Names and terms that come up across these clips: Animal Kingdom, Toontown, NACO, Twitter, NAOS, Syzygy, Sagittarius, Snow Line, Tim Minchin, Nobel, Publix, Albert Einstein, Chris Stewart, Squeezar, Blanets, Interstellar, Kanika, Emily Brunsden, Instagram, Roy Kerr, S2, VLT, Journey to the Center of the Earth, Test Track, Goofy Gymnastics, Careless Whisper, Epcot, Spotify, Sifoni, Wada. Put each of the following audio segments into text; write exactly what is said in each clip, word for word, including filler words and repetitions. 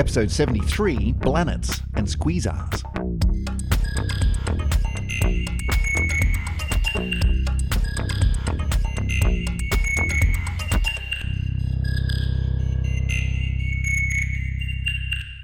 Episode seventy-three, Blanets and Squeezars.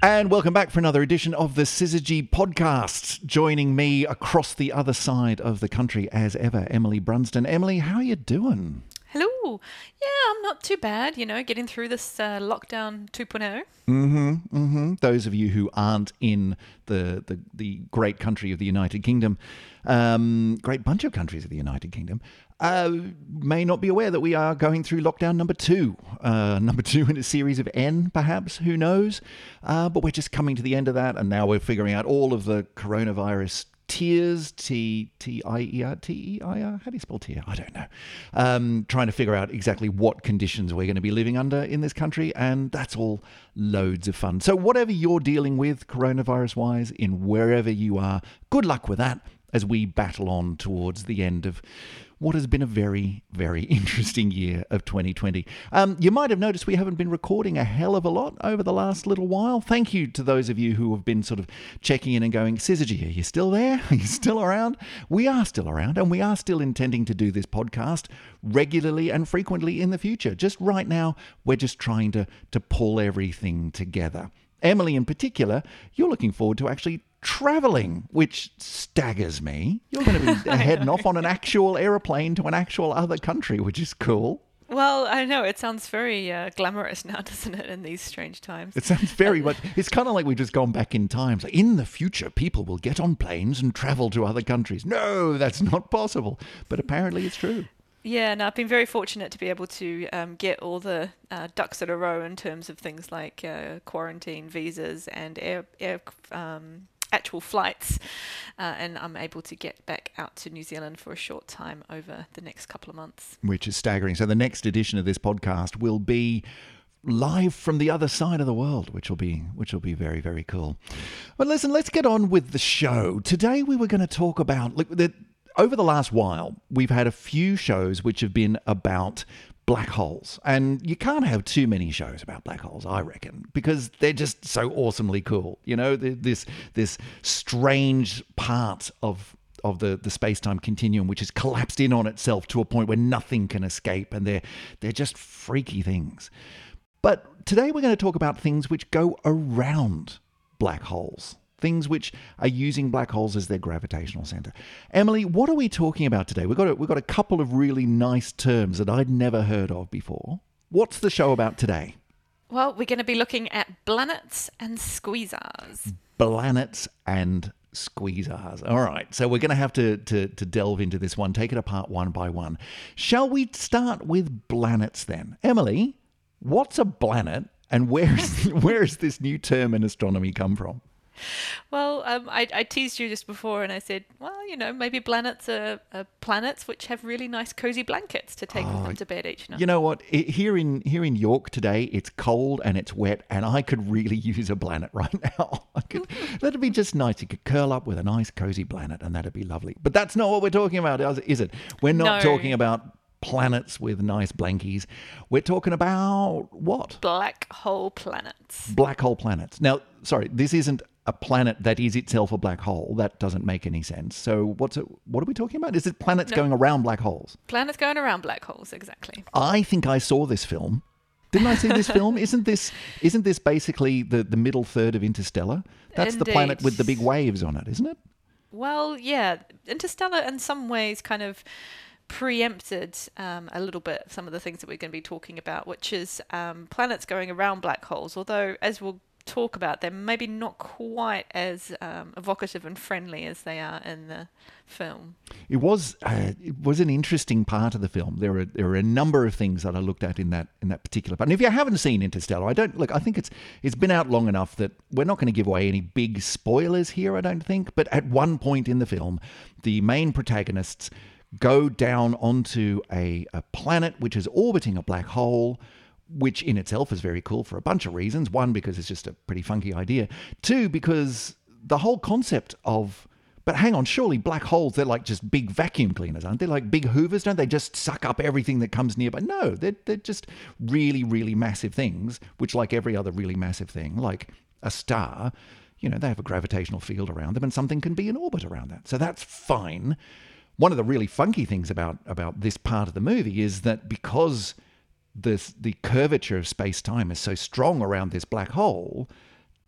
And welcome back for another edition of the Syzygy podcast. Joining me across the other side of the country as ever, Emily Brunsden. Emily, how are you doing? Hello. Yeah, I'm not too bad, you know, getting through this uh, lockdown two point oh. Mm-hmm, mm-hmm. Those of you who aren't in the, the, the great country of the United Kingdom, um, great bunch of countries of the United Kingdom, Uh, may not be aware that we are going through lockdown number two. Uh, number two in a series of N, perhaps, who knows? Uh, but we're just coming to the end of that, and now we're figuring out all of the coronavirus tiers, T T I E R, T E I R, how do you spell tier? I don't know. Um, trying to figure out exactly what conditions we're going to be living under in this country, and that's all loads of fun. So whatever you're dealing with coronavirus-wise in wherever you are, good luck with that as we battle on towards the end of what has been a very, very interesting year of twenty twenty. Um, you might have noticed we haven't been recording a hell of a lot over the last little while. Thank you to those of you who have been sort of checking in and going, Syzygy, are you still there? Are you still around? We are still around, and we are still intending to do this podcast regularly and frequently in the future. Just right now, we're just trying to, to pull everything together. Emily, in particular, you're looking forward to actually traveling, which staggers me. You're going to be heading off on an actual aeroplane to an actual other country, which is cool. Well, I know. It sounds very uh, glamorous now, doesn't it, in these strange times? It sounds very much. It's kind of like we've just gone back in time. So in the future, people will get on planes and travel to other countries. No, that's not possible. But apparently it's true. Yeah, and no, I've been very fortunate to be able to um, get all the uh, ducks in a row in terms of things like uh, quarantine, visas, and air... air um, actual flights, uh, and I'm able to get back out to New Zealand for a short time over the next couple of months. Which is staggering. So the next edition of this podcast will be live from the other side of the world, which will be which will be very, very cool. But listen, let's get on with the show. Today we were going to talk about, look, the, over the last while, we've had a few shows which have been about black holes. And you can't have too many shows about black holes, I reckon, because they're just so awesomely cool. You know, this this strange part of of the, the space-time continuum, which is collapsed in on itself to a point where nothing can escape. And they're they're just freaky things. But today we're going to talk about things which go around black holes, things which are using black holes as their gravitational center. Emily, what are we talking about today? We've got a, we've got a couple of really nice terms that I'd never heard of before. What's the show about today? Well, we're going to be looking at blanets and squeezars. Blanets and squeezars. All right. So we're going to have to, to, to delve into this one, take it apart one by one. Shall we start with blanets then? Emily, what's a blanet and where is, where has this new term in astronomy come from? Well, um, I, I teased you just before and I said, well, you know, maybe blanets are, are planets which have really nice cozy blankets to take oh, with them to bed each night. You know what? It, here in here in York today, it's cold and it's wet and I could really use a blanet right now. I could, that'd be just nice. You could curl up with a nice cozy blanet and that'd be lovely. But that's not what we're talking about, is it? We're not no. talking about planets with nice blankies. We're talking about what? Black hole planets. Black hole planets. Now, sorry, this isn't a planet that is itself a black hole. That doesn't make any sense. So what's it, what are we talking about? Is it planets no. going around black holes? Planets going around black holes, exactly. I think I saw this film. Didn't I see this film? Isn't this isn't this basically the, the middle third of Interstellar? That's Indeed. The planet with the big waves on it, isn't it? Well, yeah. Interstellar in some ways kind of preempted um, a little bit some of the things that we're going to be talking about, which is um, planets going around black holes, although as we'll talk about, they're maybe not quite as um, evocative and friendly as they are in the film. It was uh, it was an interesting part of the film. There are there are a number of things that I looked at in that in that particular part. And if you haven't seen Interstellar, I don't look. I think it's it's been out long enough that we're not going to give away any big spoilers here, I don't think. But at one point in the film, the main protagonists go down onto a, a planet which is orbiting a black hole, which in itself is very cool for a bunch of reasons. One, because it's just a pretty funky idea. Two, because the whole concept of, but hang on, surely black holes, they're like just big vacuum cleaners, aren't they? Like big hoovers, don't they just suck up everything that comes nearby? No, they're, they're just really, really massive things, which like every other really massive thing, like a star, you know, they have a gravitational field around them and something can be in orbit around that. So that's fine. One of the really funky things about, about this part of the movie is that because this, the curvature of space-time is so strong around this black hole,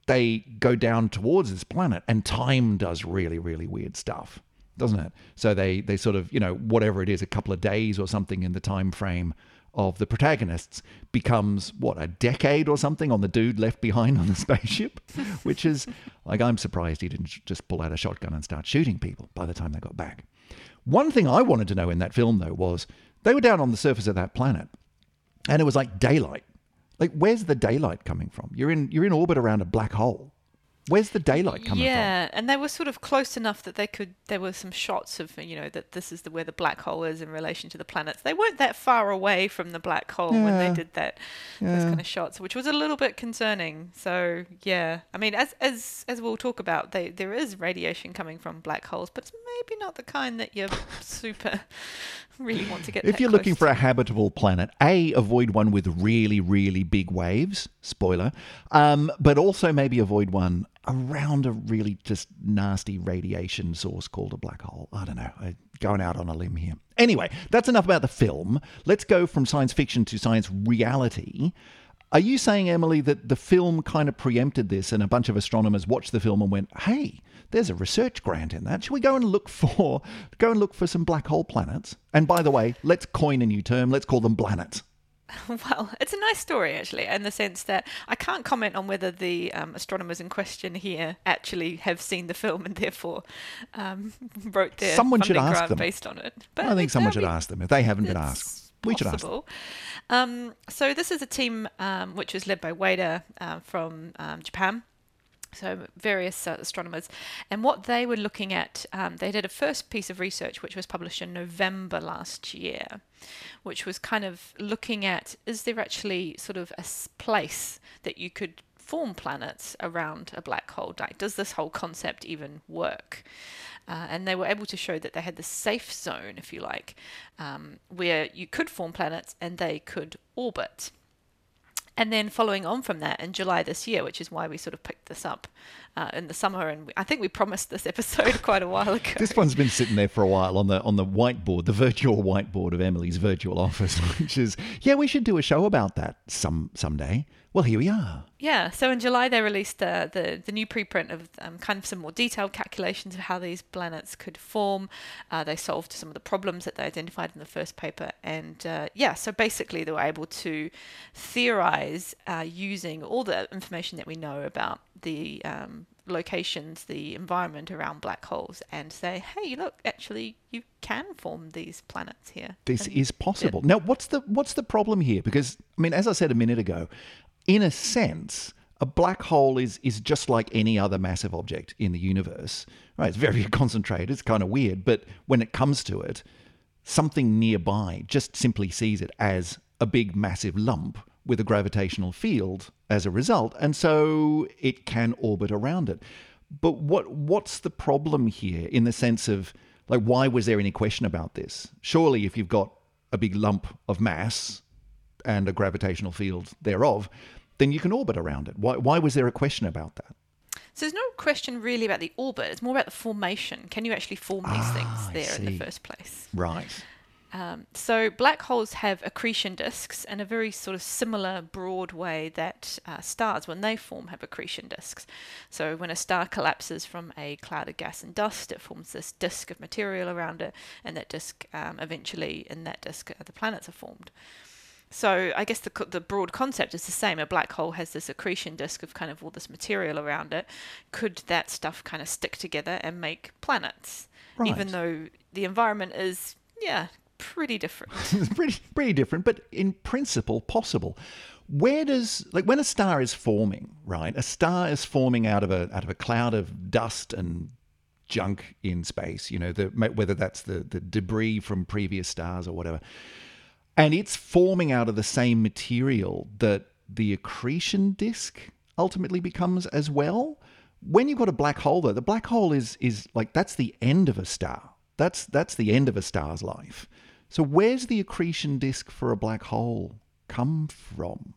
they go down towards this planet and time does really, really weird stuff, doesn't it? So they, they sort of, you know, whatever it is, a couple of days or something in the time frame of the protagonists becomes, what, a decade or something on the dude left behind on the spaceship? Which is, like, I'm surprised he didn't just pull out a shotgun and start shooting people by the time they got back. One thing I wanted to know in that film, though, was they were down on the surface of that planet and it was like daylight. Like, where's the daylight coming from? You're in you're in orbit around a black hole. Where's the daylight coming yeah, from? Yeah, and they were sort of close enough that they could. There were some shots of, you know, that this is the, where the black hole is in relation to the planets. They weren't that far away from the black hole yeah. when they did that. Yeah. Those kind of shots, which was a little bit concerning. So yeah, I mean, as as as we'll talk about, they, there is radiation coming from black holes, but it's maybe not the kind that you're super really want to get. If that you're looking to. for a habitable planet, a avoid one with really really big waves. Spoiler, um, but also maybe avoid one around a really just nasty radiation source called a black hole. I don't know. I'm going out on a limb here. Anyway, that's enough about the film. Let's go from science fiction to science reality. Are you saying, Emily, that the film kind of preempted this and a bunch of astronomers watched the film and went, hey, there's a research grant in that. Should we go and look for go and look for some black hole planets? And by the way, let's coin a new term. Let's call them Blanets. Well, it's a nice story, actually, in the sense that I can't comment on whether the um, astronomers in question here actually have seen the film and therefore um, wrote their someone funding should ask grant them. based on it. But I think someone should be, ask them if they haven't been asked. We should ask them. Um, so this is a team um, which was led by Wada uh, from um, Japan. So various uh, astronomers. And what they were looking at, um, they did a first piece of research which was published in November last year, which was kind of looking at, is there actually sort of a place that you could form planets around a black hole? Like, does this whole concept even work? Uh, and they were able to show that they had the safe zone, if you like, um, where you could form planets and they could orbit. And then following on from that in July this year, which is why we sort of picked this up uh, in the summer, and we, I think we promised this episode quite a while ago. This one's been sitting there for a while on the on the whiteboard, the virtual whiteboard of Emily's virtual office, which is, yeah, we should do a show about that some someday. Well, here we are. Yeah, so in July they released uh, the, the new preprint of um, kind of some more detailed calculations of how these planets could form. Uh, they solved some of the problems that they identified in the first paper. And uh, yeah, so basically they were able to theorize uh, using all the information that we know about the um, locations, the environment around black holes, and say, hey, look, actually you can form these planets here. This and is possible. It, now, what's the what's the problem here? Because, I mean, as I said a minute ago, in a sense, a black hole is is just like any other massive object in the universe. Right? It's very concentrated. It's kind of weird. But when it comes to it, something nearby just simply sees it as a big, massive lump with a gravitational field as a result. And so it can orbit around it. But what what's the problem here in the sense of, like, why was there any question about this? Surely if you've got a big lump of mass and a gravitational field thereof, then you can orbit around it. Why, why was there a question about that? So there's no question really about the orbit. It's more about the formation. Can you actually form these ah, things there in the first place? Right. Um, so black holes have accretion disks in a very sort of similar broad way that uh, stars, when they form, have accretion disks. So when a star collapses from a cloud of gas and dust, it forms this disk of material around it, and that disk um, eventually, in that disk, the planets are formed. So I guess the the broad concept is the same. A black hole has this accretion disk of kind of all this material around it. Could that stuff kind of stick together and make planets? Right. Even though the environment is, yeah, pretty different. It's pretty, pretty different, but in principle possible. Where does, like, when a star is forming, right? A star is forming out of a out of a cloud of dust and junk in space, you know, the, whether that's the, the debris from previous stars or whatever. And it's forming out of the same material that the accretion disk ultimately becomes as well. When you've got a black hole, though, the black hole is is like, that's the end of a star. That's that's the end of a star's life. So where's the accretion disk for a black hole come from?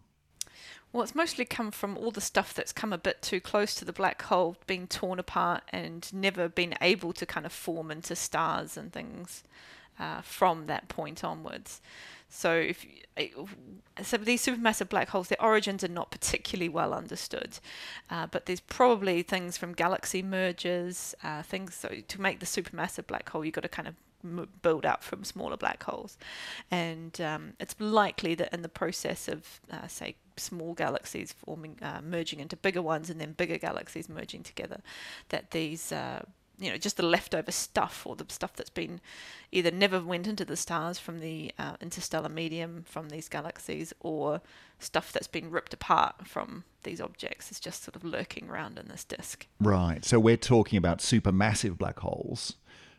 Well, it's mostly come from all the stuff that's come a bit too close to the black hole, being torn apart and never been able to kind of form into stars and things uh, from that point onwards. So, if you, so these supermassive black holes, their origins are not particularly well understood, uh, but there's probably things from galaxy mergers, uh, things. So to make the supermassive black hole, you've got to kind of build up from smaller black holes, and um, it's likely that in the process of uh, say small galaxies forming uh, merging into bigger ones, and then bigger galaxies merging together, that these uh, you know just the leftover stuff, or the stuff that's been either never went into the stars from the uh, interstellar medium from these galaxies, or stuff that's been ripped apart from these objects, is just sort of lurking around in this disk. Right, so we're talking about supermassive black holes,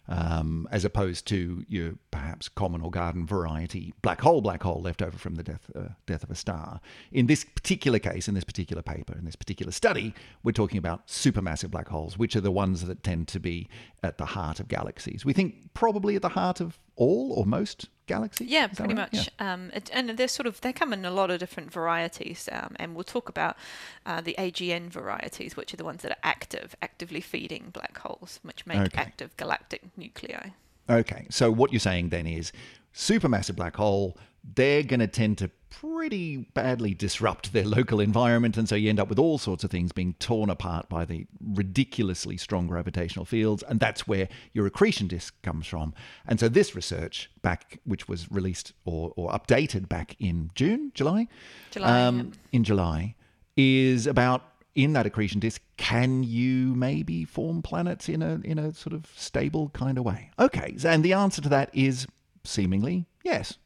Um, as opposed to your perhaps common or garden variety black hole, black hole left over from the death, uh, death of a star. In this particular case, in this particular paper, in this particular study, we're talking about supermassive black holes, which are the ones that tend to be at the heart of galaxies. We think probably at the heart of all or most galaxies? Yeah, pretty right? much. Yeah. Um, it, and they're sort of, they come in a lot of different varieties, um, and we'll talk about uh, the A G N varieties, which are the ones that are active, actively feeding black holes, which make okay. active galactic nuclei. Okay, so what you're saying then is supermassive black hole, they're going to tend to pretty badly disrupt their local environment, and so you end up with all sorts of things being torn apart by the ridiculously strong gravitational fields, and that's where your accretion disk comes from. And so this research back, which was released or, or updated back in June, July? July, um, yeah. In July, is about, in that accretion disk, can you maybe form planets in a in a sort of stable kind of way? Okay, and the answer to that is seemingly yes.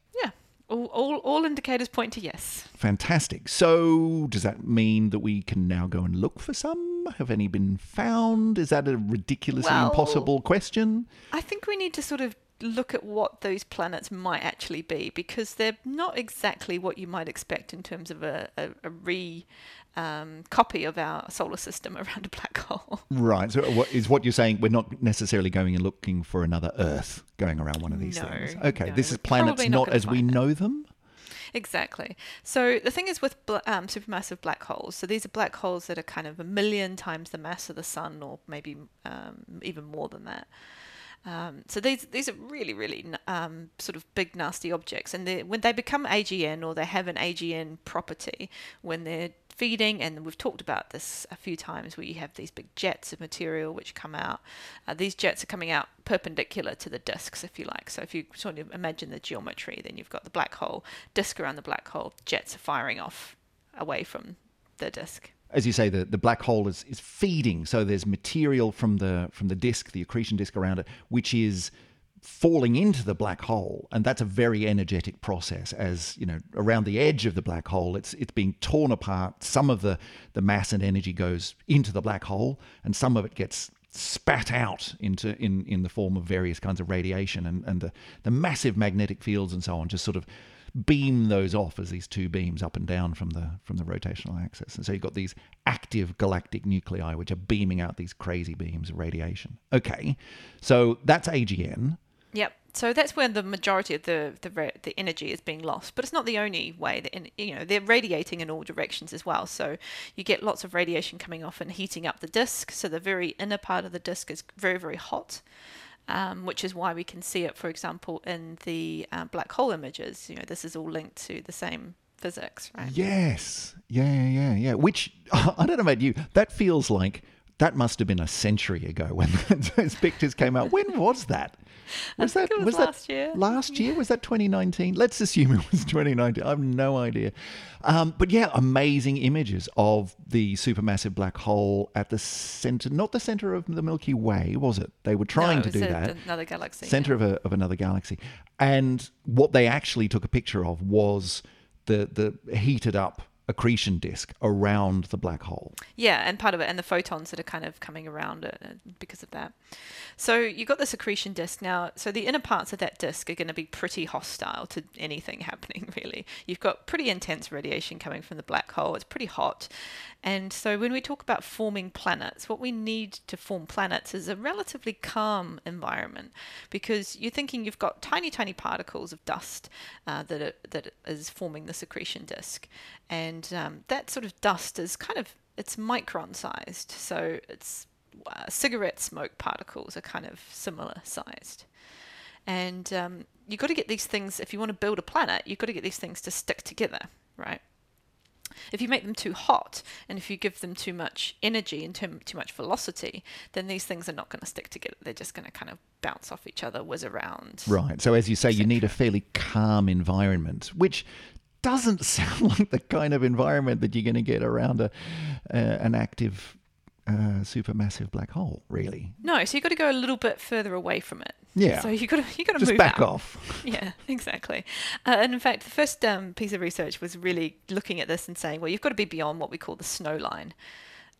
All, all, all indicators point to yes. Fantastic. So does that mean that we can now go and look for some? Have any been found? Is that a ridiculously well, impossible question? I think we need to sort of look at what those planets might actually be, because they're not exactly what you might expect in terms of a, a, a re um, copy of our solar system around a black hole. Right. So what is what you're saying, we're not necessarily going and looking for another Earth going around one of these no, things. Okay. No, this is planets not, not as we know them. Exactly. So the thing is with um, supermassive black holes, so these are black holes that are kind of a million times the mass of the sun, or maybe um, even more than that. Um, so these these are really, really um, sort of big, nasty objects. And they, when they become A G N, or they have an A G N property, when they're feeding, and we've talked about this a few times, where you have these big jets of material which come out. Uh, these jets are coming out perpendicular to the disks, if you like. So if you sort of imagine the geometry, then you've got the black hole, disk around the black hole, jets are firing off away from the disk. As you say, the, the black hole is, is feeding, so there's material from the from the disk, the accretion disk around it, which is falling into the black hole, and that's a very energetic process. As you know, around the edge of the black hole, it's it's being torn apart. Some of the, the mass and energy goes into the black hole, and some of it gets spat out into in, in the form of various kinds of radiation, and, and the, the massive magnetic fields and so on just sort of beam those off as these two beams up and down from the from the rotational axis. And so you've got these active galactic nuclei which are beaming out these crazy beams of radiation. Okay, so that's A G N. Yep. So that's where the majority of the, the the energy is being lost, but it's not the only way. That in, you know, they're radiating in all directions as well. So you get lots of radiation coming off and heating up the disk. So the very inner part of the disk is very, very hot, um, which is why we can see it, for example, in the uh, black hole images. You know, this is all linked to the same physics, right? Yes. Yeah, yeah, yeah, yeah. Which, I don't know about you, that feels like that must have been a century ago when those pictures came out. When was that? Was I think that it was, was last that, year? Last year? Was that twenty nineteen? Let's assume it was twenty nineteen. I have no idea. Um, but yeah, amazing images of the supermassive black hole at the center, not the center of the Milky Way, was it? They were trying no, to do a, that. Another galaxy. Center yeah. of, a, of another galaxy. And what they actually took a picture of was the the heated up accretion disk around the black hole. Yeah, and part of it, and the photons that are kind of coming around it because of that. So you've got this accretion disk now. So the inner parts of that disk are going to be pretty hostile to anything happening, really. You've got pretty intense radiation coming from the black hole. It's pretty hot. And so when we talk about forming planets, what we need to form planets is a relatively calm environment, because you're thinking you've got tiny, tiny particles of dust uh, that, are, that is forming this accretion disk. And and um, that sort of dust is kind of, it's micron sized, so it's uh, cigarette smoke particles are kind of similar sized. And um, you've got to get these things, if you want to build a planet, you've got to get these things to stick together, right? If you make them too hot and if you give them too much energy and too, too much velocity, then these things are not going to stick together. They're just going to kind of bounce off each other, whiz around. Right. So as you say, you need a fairly calm environment, which doesn't sound like the kind of environment that you're going to get around a uh, an active uh, supermassive black hole, really. No. So you've got to go a little bit further away from it. Yeah. So you got to you got to move back out. off. Yeah, exactly. Uh, and in fact, the first um, piece of research was really looking at this and saying, well, you've got to be beyond what we call the snow line.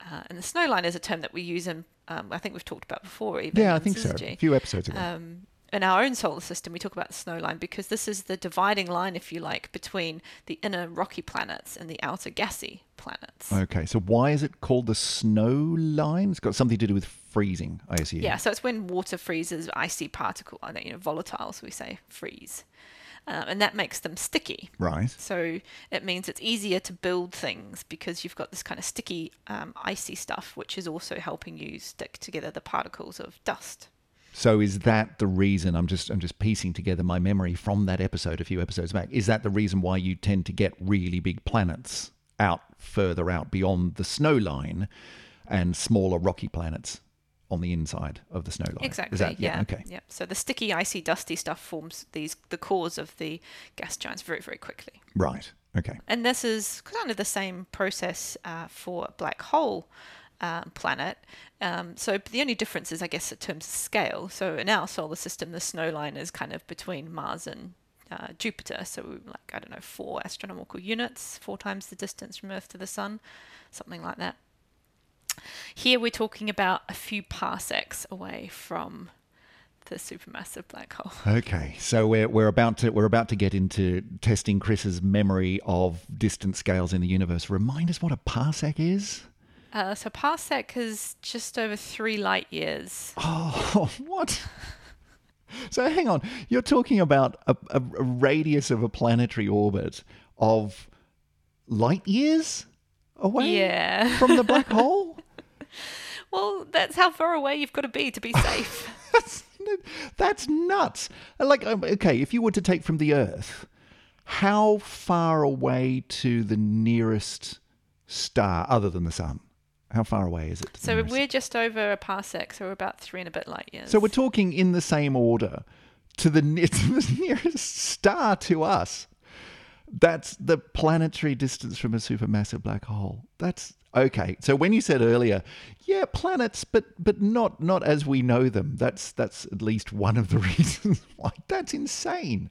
Uh, and the snow line is a term that we use in, um, I think we've talked about before. Even yeah, I think Syzygy. so. A few episodes ago. Um, in our own solar system, we talk about the snow line because this is the dividing line, if you like, between the inner rocky planets and the outer gassy planets. Okay, so why is it called the snow line? It's got something to do with freezing, I assume. Yeah, so it's when water freezes, icy particle, you know, volatiles, we say, freeze. Um, and that makes them sticky. Right. So it means it's easier to build things because you've got this kind of sticky, um, icy stuff, which is also helping you stick together the particles of dust. So is that the reason, I'm just I'm just piecing together my memory from that episode a few episodes back, is that the reason why you tend to get really big planets out further out beyond the snow line and smaller rocky planets on the inside of the snow line? Exactly, is that, yeah. yeah. Okay. Yep. So the sticky, icy, dusty stuff forms these the cores of the gas giants very, very quickly. Right, okay. And this is kind of the same process uh, for a black hole Um, planet. Um, so the only difference is, I guess, in terms of scale. So in our solar system, the snow line is kind of between Mars and uh, Jupiter. So like, I don't know, four astronomical units, four times the distance from Earth to the sun, something like that. Here we're talking about a few parsecs away from the supermassive black hole. Okay, so we're we're about to we're about to get into testing Chris's memory of distance scales in the universe. Remind us what a parsec is. Uh, so parsec is just over three light years. Oh, what? So hang on. You're talking about a, a, a radius of a planetary orbit of light years away yeah. from the black hole? Well, that's how far away you've got to be to be safe. that's, that's nuts. Like, okay, if you were to take from the Earth, how far away to the nearest star other than the sun? How far away is it? So we're just over a parsec, so we're about three and a bit light years. So we're talking in the same order to the, ne- to the nearest star to us. That's the planetary distance from a supermassive black hole. That's okay. So when you said earlier, yeah, planets, but but not not as we know them. That's that's at least one of the reasons why. That's insane.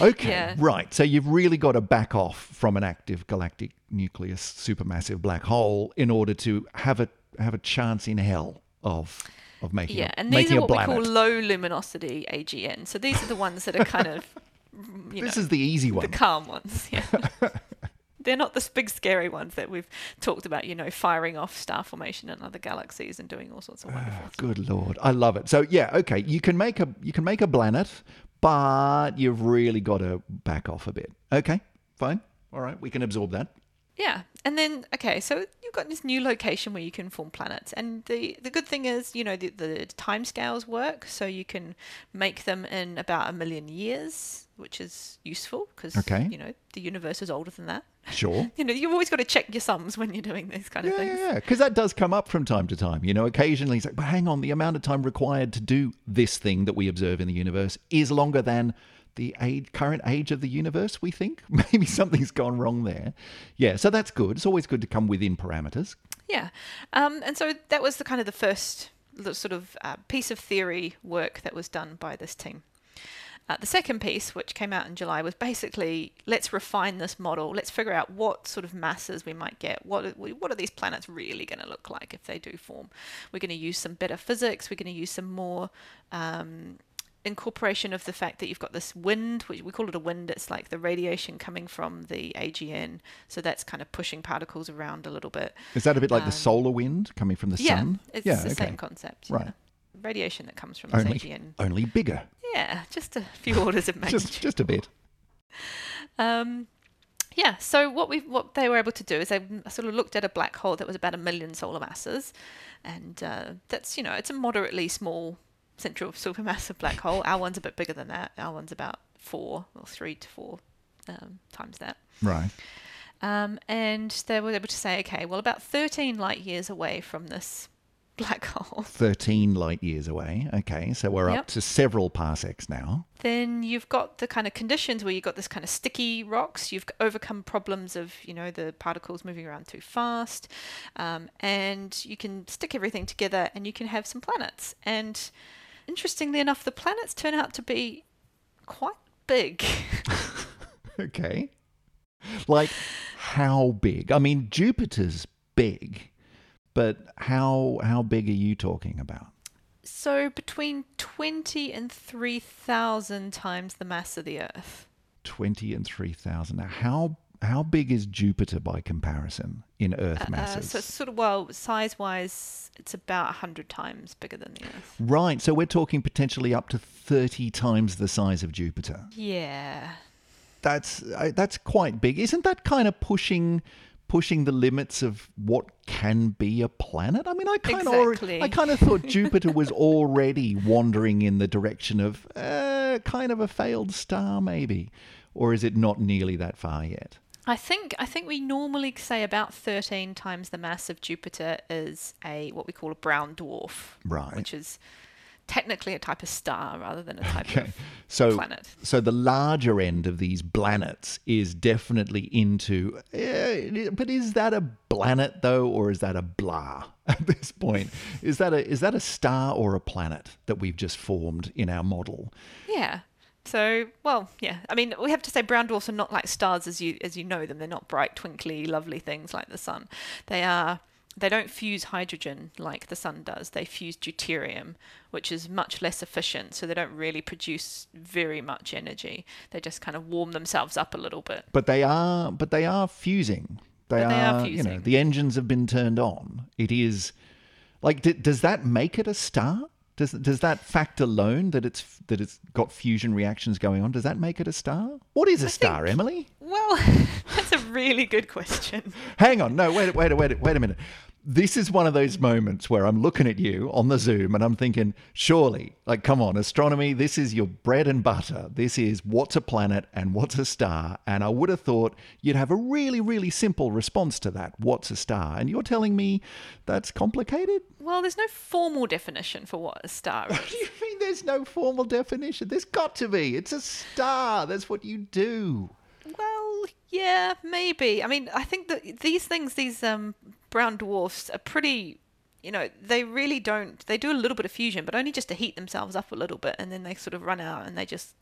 Okay, yeah. Right. So you've really got to back off from an active galactic nucleus supermassive black hole in order to have a have a chance in hell of of making yeah. And a, these are what we call low luminosity A G N. So these are the ones that are kind of you this know, is the easy one, the calm ones. Yeah. They're not the big scary ones that we've talked about, you know, firing off star formation in other galaxies and doing all sorts of wonderful oh, good Lord, I love it. So yeah, okay, you can make a you can make a planet, but you've really got to back off a bit. Okay, fine. All right, we can absorb that. Yeah. And then, okay, so you've got this new location where you can form planets. And the, the good thing is, you know, the, the timescales work. So you can make them in about a million years, which is useful because, okay. you know, the universe is older than that. Sure. You know, you've always got to check your sums when you're doing these kind yeah, of things. Yeah, yeah, because that does come up from time to time. You know, occasionally it's like, but hang on, the amount of time required to do this thing that we observe in the universe is longer than the age, current age of the universe, we think. Maybe something's gone wrong there. Yeah, so that's good. It's always good to come within parameters. Yeah. Um, and so that was the kind of the first sort of uh, piece of theory work that was done by this team. Uh, the second piece, which came out in July, was basically, let's refine this model. Let's figure out what sort of masses we might get. What, what are these planets really going to look like if they do form? We're going to use some better physics. We're going to use some more... Um, incorporation of the fact that you've got this wind, which we call it a wind, it's like the radiation coming from the A G N, so that's kind of pushing particles around a little bit. Is that a bit like um, the solar wind coming from the yeah, sun? It's yeah, it's the okay. same concept. Right. Yeah. Radiation that comes from only, this A G N. Only bigger. Yeah, just a few orders of magnitude. just, just a bit. Um, yeah, so what we what they were able to do is they sort of looked at a black hole that was about a million solar masses, and uh, that's, you know, it's a moderately small central supermassive black hole. Our one's a bit bigger than that. Our one's about four or three to four um, times that. Right. Um, and they were able to say, okay, well, about thirteen light years away from this black hole. thirteen light years away. Okay, so we're yep. up to several parsecs now. Then you've got the kind of conditions where you've got this kind of sticky rocks. You've overcome problems of, you know, the particles moving around too fast. Um, and you can stick everything together and you can have some planets. And interestingly enough, the planets turn out to be quite big. Okay. Like how big? I mean, Jupiter's big. But how how big are you talking about? So between twenty and three thousand times the mass of the Earth. Twenty and three thousand. Now, how how big is Jupiter by comparison in Earth uh, masses? Uh, so it's sort of, well, size-wise, it's about a hundred times bigger than the Earth. Right. So we're talking potentially up to thirty times the size of Jupiter. Yeah. That's uh, that's quite big. Isn't that kind of pushing? pushing the limits of what can be a planet? I mean, I kind of exactly. I kind of thought Jupiter was already wandering in the direction of uh, kind of a failed star, maybe, or is it not nearly that far yet? I think I think we normally say about thirteen times the mass of Jupiter is a what we call a brown dwarf, right? Which is technically a type of star rather than a type okay. of so, planet. So the larger end of these planets is definitely into, uh, but is that a planet though, or is that a blah at this point? Is that a is that a star or a planet that we've just formed in our model? Yeah. So, well, yeah. I mean, we have to say brown dwarfs are not like stars as you as you know them. They're not bright, twinkly, lovely things like the sun. They are. They don't fuse hydrogen like the sun does. They fuse deuterium, which is much less efficient, so they don't really produce very much energy. They just kind of warm themselves up a little bit. But they are but they are fusing. They, are, they are fusing. You know, the engines have been turned on. It is like d- does that make it a star? Does does that fact alone that it's that it's got fusion reactions going on, does that make it a star? What is a I star, think, Emily? Well, that's a really good question. Hang on, no, wait, wait, wait, wait a minute. This is one of those moments where I'm looking at you on the Zoom and I'm thinking, surely, like, come on, astronomy, this is your bread and butter. This is what's a planet and what's a star. And I would have thought you'd have a really, really simple response to that. What's a star? And you're telling me that's complicated? Well, there's no formal definition for what a star is. What do you mean there's no formal definition? There's got to be. It's a star. That's what you do. Well, yeah, maybe. I mean, I think that these things, these um. brown dwarfs are pretty, you know, they really don't, they do a little bit of fusion, but only just to heat themselves up a little bit, and then they sort of run out and they just,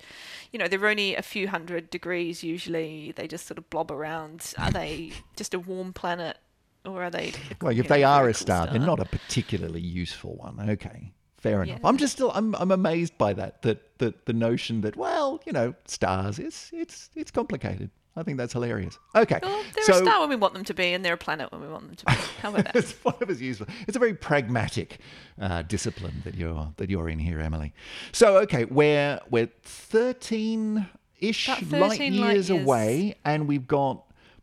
you know, they're only a few hundred degrees usually. They just sort of blob around. Are they just a warm planet, or are they? A, well, if they know, are a star, star, they're not a particularly useful one. Okay, fair enough. Yeah. I'm just still, I'm, I'm amazed by that, that, that the notion that, well, you know, stars, it's, it's, it's complicated. I think that's hilarious. Okay. Well, they're so, a star when we want them to be, and they're a planet when we want them to be. How about that? It's whatever's useful. It's a very pragmatic uh, discipline that you're that you're in here, Emily. So, okay, we're we're thirteen-ish light years, light years away, and we've got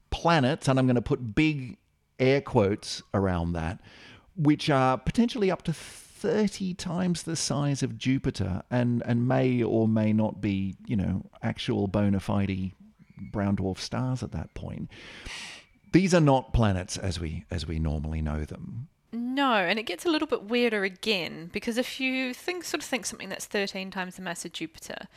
planets, and I'm going to put big air quotes around that, which are potentially up to thirty times the size of Jupiter, and and may or may not be, you know, actual bona fide brown dwarf stars at that point. These are not planets as we as we normally know them. No, and it gets a little bit weirder again, because if you think sort of think something that's thirteen times the mass of Jupiter,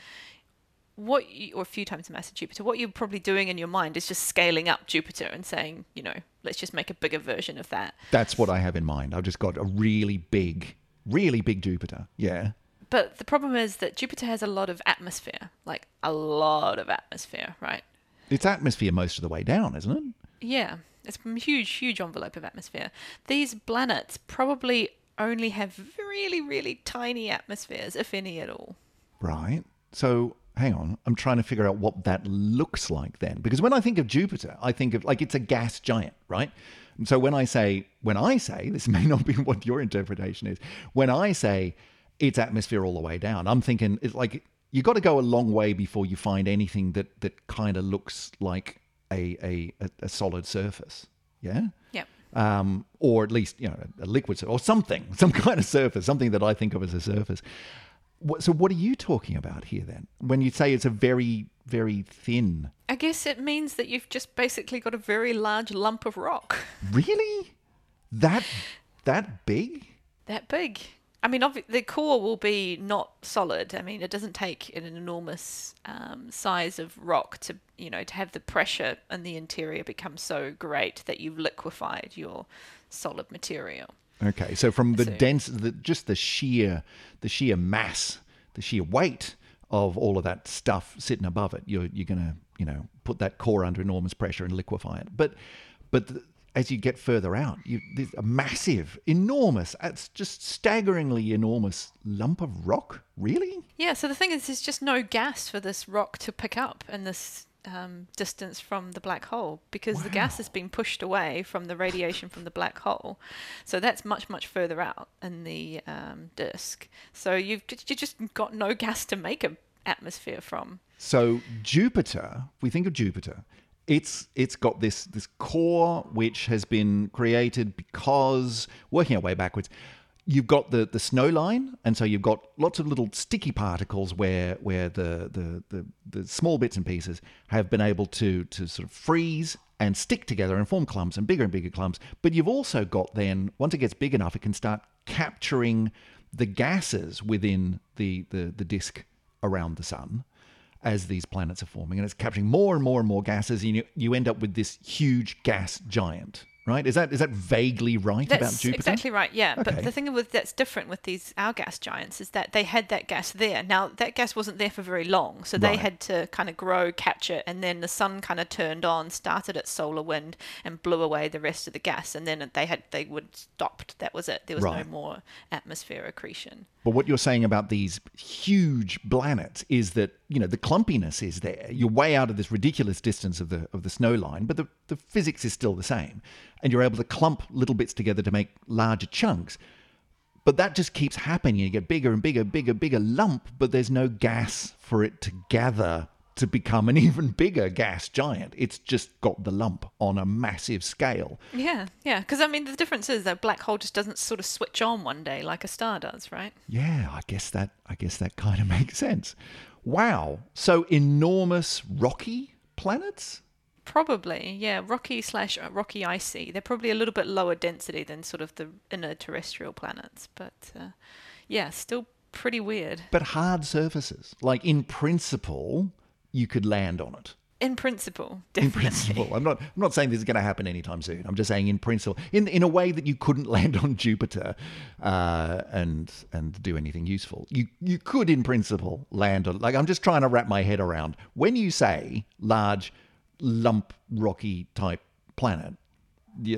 what you, or a few times the mass of Jupiter, what you're probably doing in your mind is just scaling up Jupiter and saying, you know, let's just make a bigger version of that. That's what I have in mind. I've just got a really big, really big Jupiter. Yeah. But the problem is that Jupiter has a lot of atmosphere, like a lot of atmosphere, right? It's atmosphere most of the way down, isn't it? Yeah, it's a huge, huge envelope of atmosphere. These planets probably only have really, really tiny atmospheres, if any at all. Right. So, hang on, I'm trying to figure out what that looks like then. Because when I think of Jupiter, I think of, like, it's a gas giant, right? And so when I say, when I say, this may not be what your interpretation is, when I say its atmosphere all the way down, I'm thinking it's like you got to go a long way before you find anything that, that kind of looks like a a, a solid surface, yeah? Yeah. Um, or at least, you know, a liquid or something, some kind of surface, something that I think of as a surface. What, so what are you talking about here then? When you say it's a very, very thin... I guess it means that you've just basically got a very large lump of rock. Really? That that big? That big. I mean, obvi- the core will be not solid. I mean, it doesn't take an enormous um, size of rock to, you know, to have the pressure in the interior become so great that you've liquefied your solid material. Okay, so from the so, dense, the, just the sheer, the sheer mass, the sheer weight of all of that stuff sitting above it, you're you're going to, you know, put that core under enormous pressure and liquefy it. But, but. The, As you get further out, you, there's a massive, enormous, it's just staggeringly enormous lump of rock, really? Yeah, so the thing is there's just no gas for this rock to pick up in this um, distance from the black hole because wow. the gas has been pushed away from the radiation from the black hole. So that's much, much further out in the um, disk. So you've, you've just got no gas to make an atmosphere from. So Jupiter, we think of Jupiter, It's it's got this this core which has been created because, working our way backwards, you've got the, the snow line, and so you've got lots of little sticky particles where where the the, the the small bits and pieces have been able to to sort of freeze and stick together and form clumps and bigger and bigger clumps. But you've also got then, once it gets big enough, it can start capturing the gases within the the, the disk around the sun as these planets are forming, and it's capturing more and more and more gases, and you, you end up with this huge gas giant, right? Is that is that vaguely right that's about Jupiter? That's exactly right, yeah. Okay. But the thing with, that's different with these our gas giants is that they had that gas there. Now, that gas wasn't there for very long, so they right. had to kind of grow, catch it, and then the sun kind of turned on, started its solar wind, and blew away the rest of the gas, and then they had they would stopped. That was it. There was right. no more atmosphere accretion. But what you're saying about these huge planets is that, you know, the clumpiness is there. You're way out of this ridiculous distance of the of the snow line, but the, the physics is still the same. And you're able to clump little bits together to make larger chunks. But that just keeps happening. You get bigger and bigger, bigger, bigger lump, but there's no gas for it to gather to become an even bigger gas giant. It's just got the lump on a massive scale. Yeah, yeah. Because, I mean, the difference is that a black hole just doesn't sort of switch on one day like a star does, right? Yeah, I guess that, I guess that kind of makes sense. Wow. So enormous rocky planets? Probably, yeah. Rocky slash rocky icy. They're probably a little bit lower density than sort of the inner terrestrial planets. But, uh, yeah, still pretty weird. But hard surfaces. Like, in principle... you could land on it. In principle, definitely. In principle. I'm not I'm not saying this is going to happen anytime soon. I'm just saying in principle. In in a way that you couldn't land on Jupiter uh, and and do anything useful. You you could in principle land on, like, I'm just trying to wrap my head around. When you say large lump rocky type planet,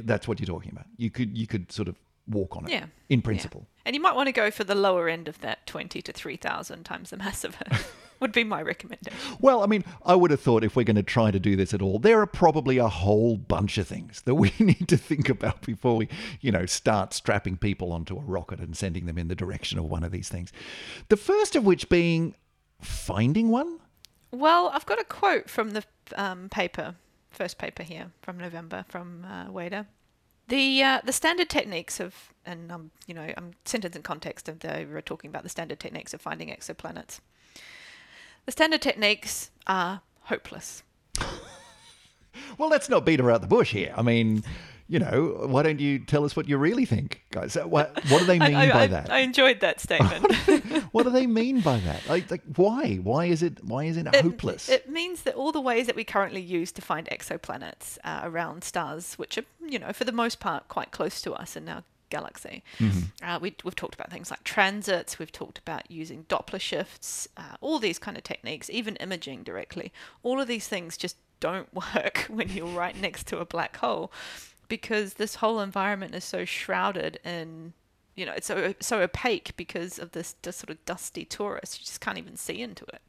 that's what you're talking about. You could you could sort of walk on it, yeah, in principle. Yeah. And you might want to go for the lower end of that twenty to three thousand times the mass of Earth would be my recommendation. Well, I mean, I would have thought if we're going to try to do this at all, there are probably a whole bunch of things that we need to think about before we, you know, start strapping people onto a rocket and sending them in the direction of one of these things. The first of which being finding one? Well, I've got a quote from the um, paper, first paper here from November from uh, Wada. The uh, the standard techniques of, and um, you know, I'm sentence in context of the, we're talking about the standard techniques of finding exoplanets. The standard techniques are hopeless. Well, let's not beat around the bush here. I mean, you know, why don't you tell us what you really think, guys? What, what do they mean I, I, by I, that? I enjoyed that statement. What do they mean by that? Like, like, why? Why is it? Why is it, it hopeless? It means that all the ways that we currently use to find exoplanets uh, around stars, which are, you know, for the most part, quite close to us in our galaxy, mm-hmm. uh, we, we've talked about things like transits. We've talked about using Doppler shifts. Uh, all these kind of techniques, even imaging directly. All of these things just don't work when you're right next to a black hole, because this whole environment is so shrouded in, you know, it's so so opaque because of this just sort of dusty torus. You just can't even see into it.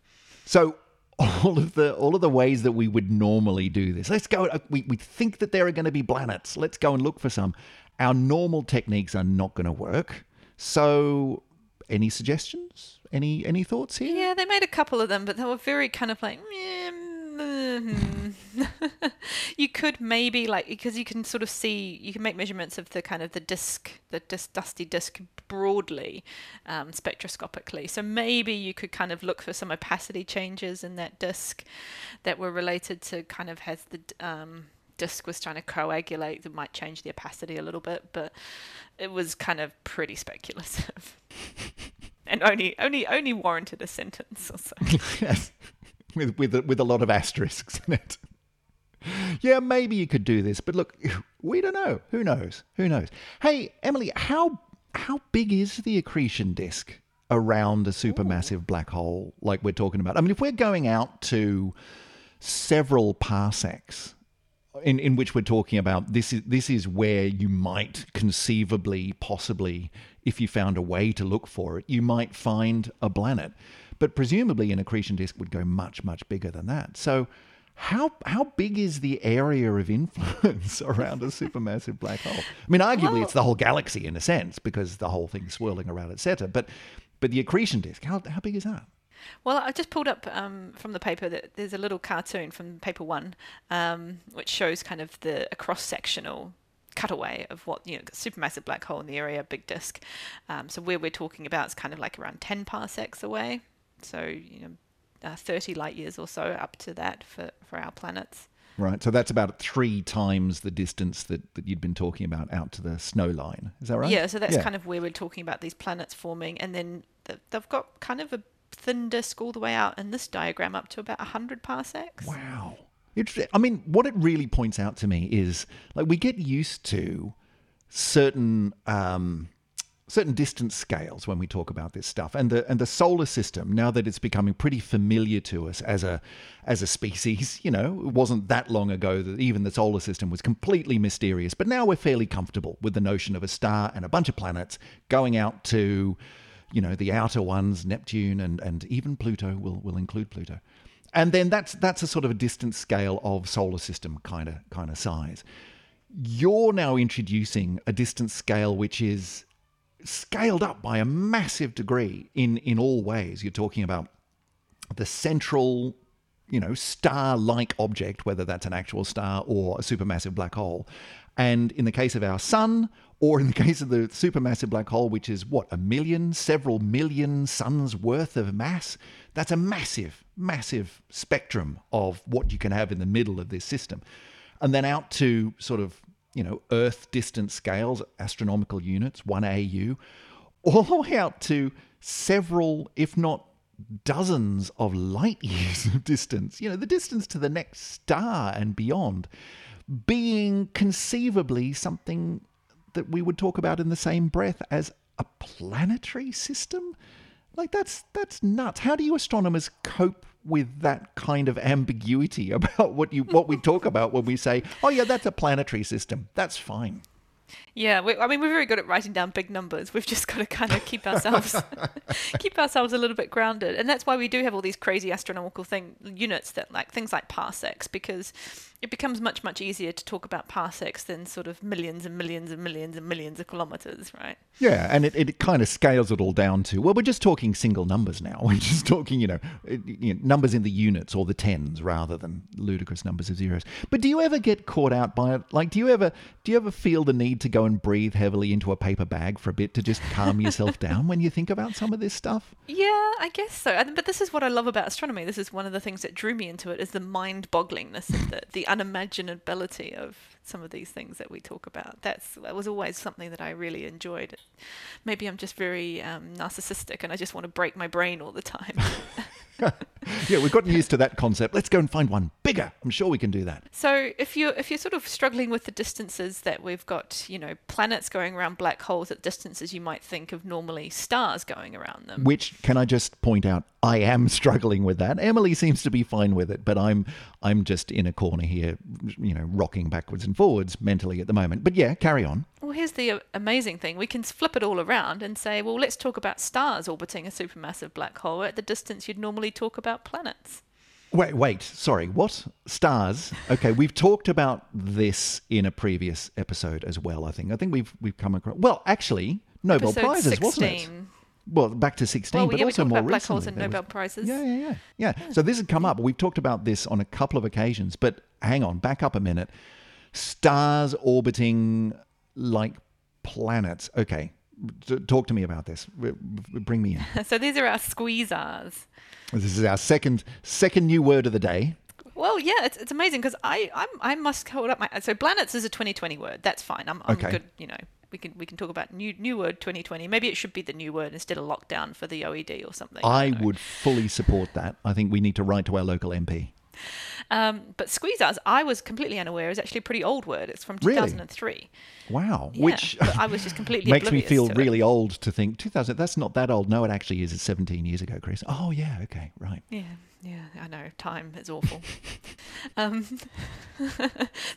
So all of the all of the ways that we would normally do this, let's go. We we think that there are going to be planets. Let's go and look for some. Our normal techniques are not going to work. So any suggestions? Any any thoughts here? Yeah, they made a couple of them, but they were very kind of like. Meh, meh. Mm-hmm. You could maybe, like, because you can sort of see, you can make measurements of the kind of the disk, the disk, dusty disk broadly, um, spectroscopically. So maybe you could kind of look for some opacity changes in that disk that were related to kind of has the um, disk was trying to coagulate, that might change the opacity a little bit, but it was kind of pretty speculative. And only, only, only warranted a sentence or so. Yes, with with with a lot of asterisks in it. Yeah, maybe you could do this, but look, we don't know. Who knows? Who knows? Hey, Emily, how how big is the accretion disk around a supermassive black hole like we're talking about? I mean, if we're going out to several parsecs, in in which we're talking about this is this is where you might conceivably, possibly, if you found a way to look for it, you might find a planet. But presumably an accretion disk would go much, much bigger than that. So how how big is the area of influence around a supermassive black hole? I mean, arguably well, it's the whole galaxy in a sense, because the whole thing's swirling around, et cetera. But, but the accretion disk, how how big is that? Well, I just pulled up um, from the paper that there's a little cartoon from paper one, um, which shows kind of the a cross-sectional cutaway of what, you know, supermassive black hole in the area, big disk. Um, so where we're talking about is kind of like around ten parsecs away. So, you know, uh, thirty light years or so up to that for, for our planets. Right. So that's about three times the distance that, that you'd been talking about out to the snow line. Is that right? Yeah. So that's yeah. kind of where we're talking about these planets forming. And then th- they've got kind of a thin disk all the way out in this diagram up to about one hundred parsecs. Wow. It, I mean, what it really points out to me is, like, we get used to certain um, certain distance scales when we talk about this stuff, and the and the solar system, now that it's becoming pretty familiar to us as a as a species. You know, it wasn't that long ago that even the solar system was completely mysterious, but now we're fairly comfortable with the notion of a star and a bunch of planets going out to, you know, the outer ones, Neptune and and even Pluto. We'll we'll include Pluto. And then that's that's a sort of a distance scale of solar system kind of kind of size. You're now introducing a distance scale which is scaled up by a massive degree in in all ways. You're talking about the central, you know, star-like object, whether that's an actual star or a supermassive black hole. And in the case of our sun, or in the case of the supermassive black hole, which is what, a million, several million suns worth of mass, that's a massive, massive spectrum of what you can have in the middle of this system. And then out to sort of, you know, Earth distance scales, astronomical units, one A U, all the way out to several, if not dozens of light years of distance, you know, the distance to the next star and beyond, being conceivably something that we would talk about in the same breath as a planetary system. Like, that's that's nuts. How do you astronomers cope with that kind of ambiguity about what you what we talk about when we say, oh yeah, that's a planetary system, that's fine? Yeah, we, I mean, we're very good at writing down big numbers. We've just got to kind of keep ourselves keep ourselves a little bit grounded. And that's why we do have all these crazy astronomical thing units that, like, things like parsecs, because it becomes much, much easier to talk about parsecs than sort of millions and millions and millions and millions of kilometers, right? Yeah, and it, it kind of scales it all down to, well, we're just talking single numbers now. We're just talking, you know, you know, numbers in the units or the tens rather than ludicrous numbers of zeros. But do you ever get caught out by it? Like, do you ever do you ever feel the need to go and breathe heavily into a paper bag for a bit to just calm yourself down when you think about some of this stuff? Yeah, I guess so. But this is what I love about astronomy. This is one of the things that drew me into it, is the mind-bogglingness of the, the unimaginability of some of these things that we talk about. That's that was always something that I really enjoyed. Maybe I'm just very um, narcissistic and I just want to break my brain all the time. Yeah, we've gotten used to that concept. Let's go and find one bigger. I'm sure we can do that. So if you're, if you're sort of struggling with the distances that we've got, you know, planets going around black holes at distances you might think of normally stars going around them. Which, can I just point out, I am struggling with that. Emily seems to be fine with it, but I'm I'm just in a corner here, you know, rocking backwards and forwards mentally at the moment. But yeah, carry on. Well, here's the amazing thing. We can flip it all around and say, well, let's talk about stars orbiting a supermassive black hole at the distance you'd normally talk about planets. Wait, wait, sorry, what? Stars? Okay, we've talked about this in a previous episode as well, I think. I think we've we've come across... Well, actually, Nobel Prizes, wasn't it? Well, back to sixteen, well, but yeah, also we more about recently. Black holes and Nobel was, Prizes. Yeah, yeah, yeah, yeah. Yeah. So this had come up. We've talked about this on a couple of occasions, but hang on, back up a minute. Stars orbiting like planets. Okay, talk to me about this. Bring me in. So these are our squeezars. This is our second second new word of the day. Well, yeah, it's it's amazing because I I'm, I must hold up my so planets is a twenty twenty word. That's fine. I'm I'm okay. Good. You know, we can we can talk about new new word twenty twenty. Maybe it should be the new word instead of lockdown for the O E D or something. I you know. would fully support that. I think we need to write to our local M P. Um, but squeezars, I was completely unaware, is actually a pretty old word. It's from two thousand three. Really? Wow. Yeah, which I was just completely makes me feel really it. old to think two thousand. That's not that old. No, it actually is. It's seventeen years ago, Chris. Oh yeah. Okay. Right. Yeah. Yeah. I know. Time is awful. um,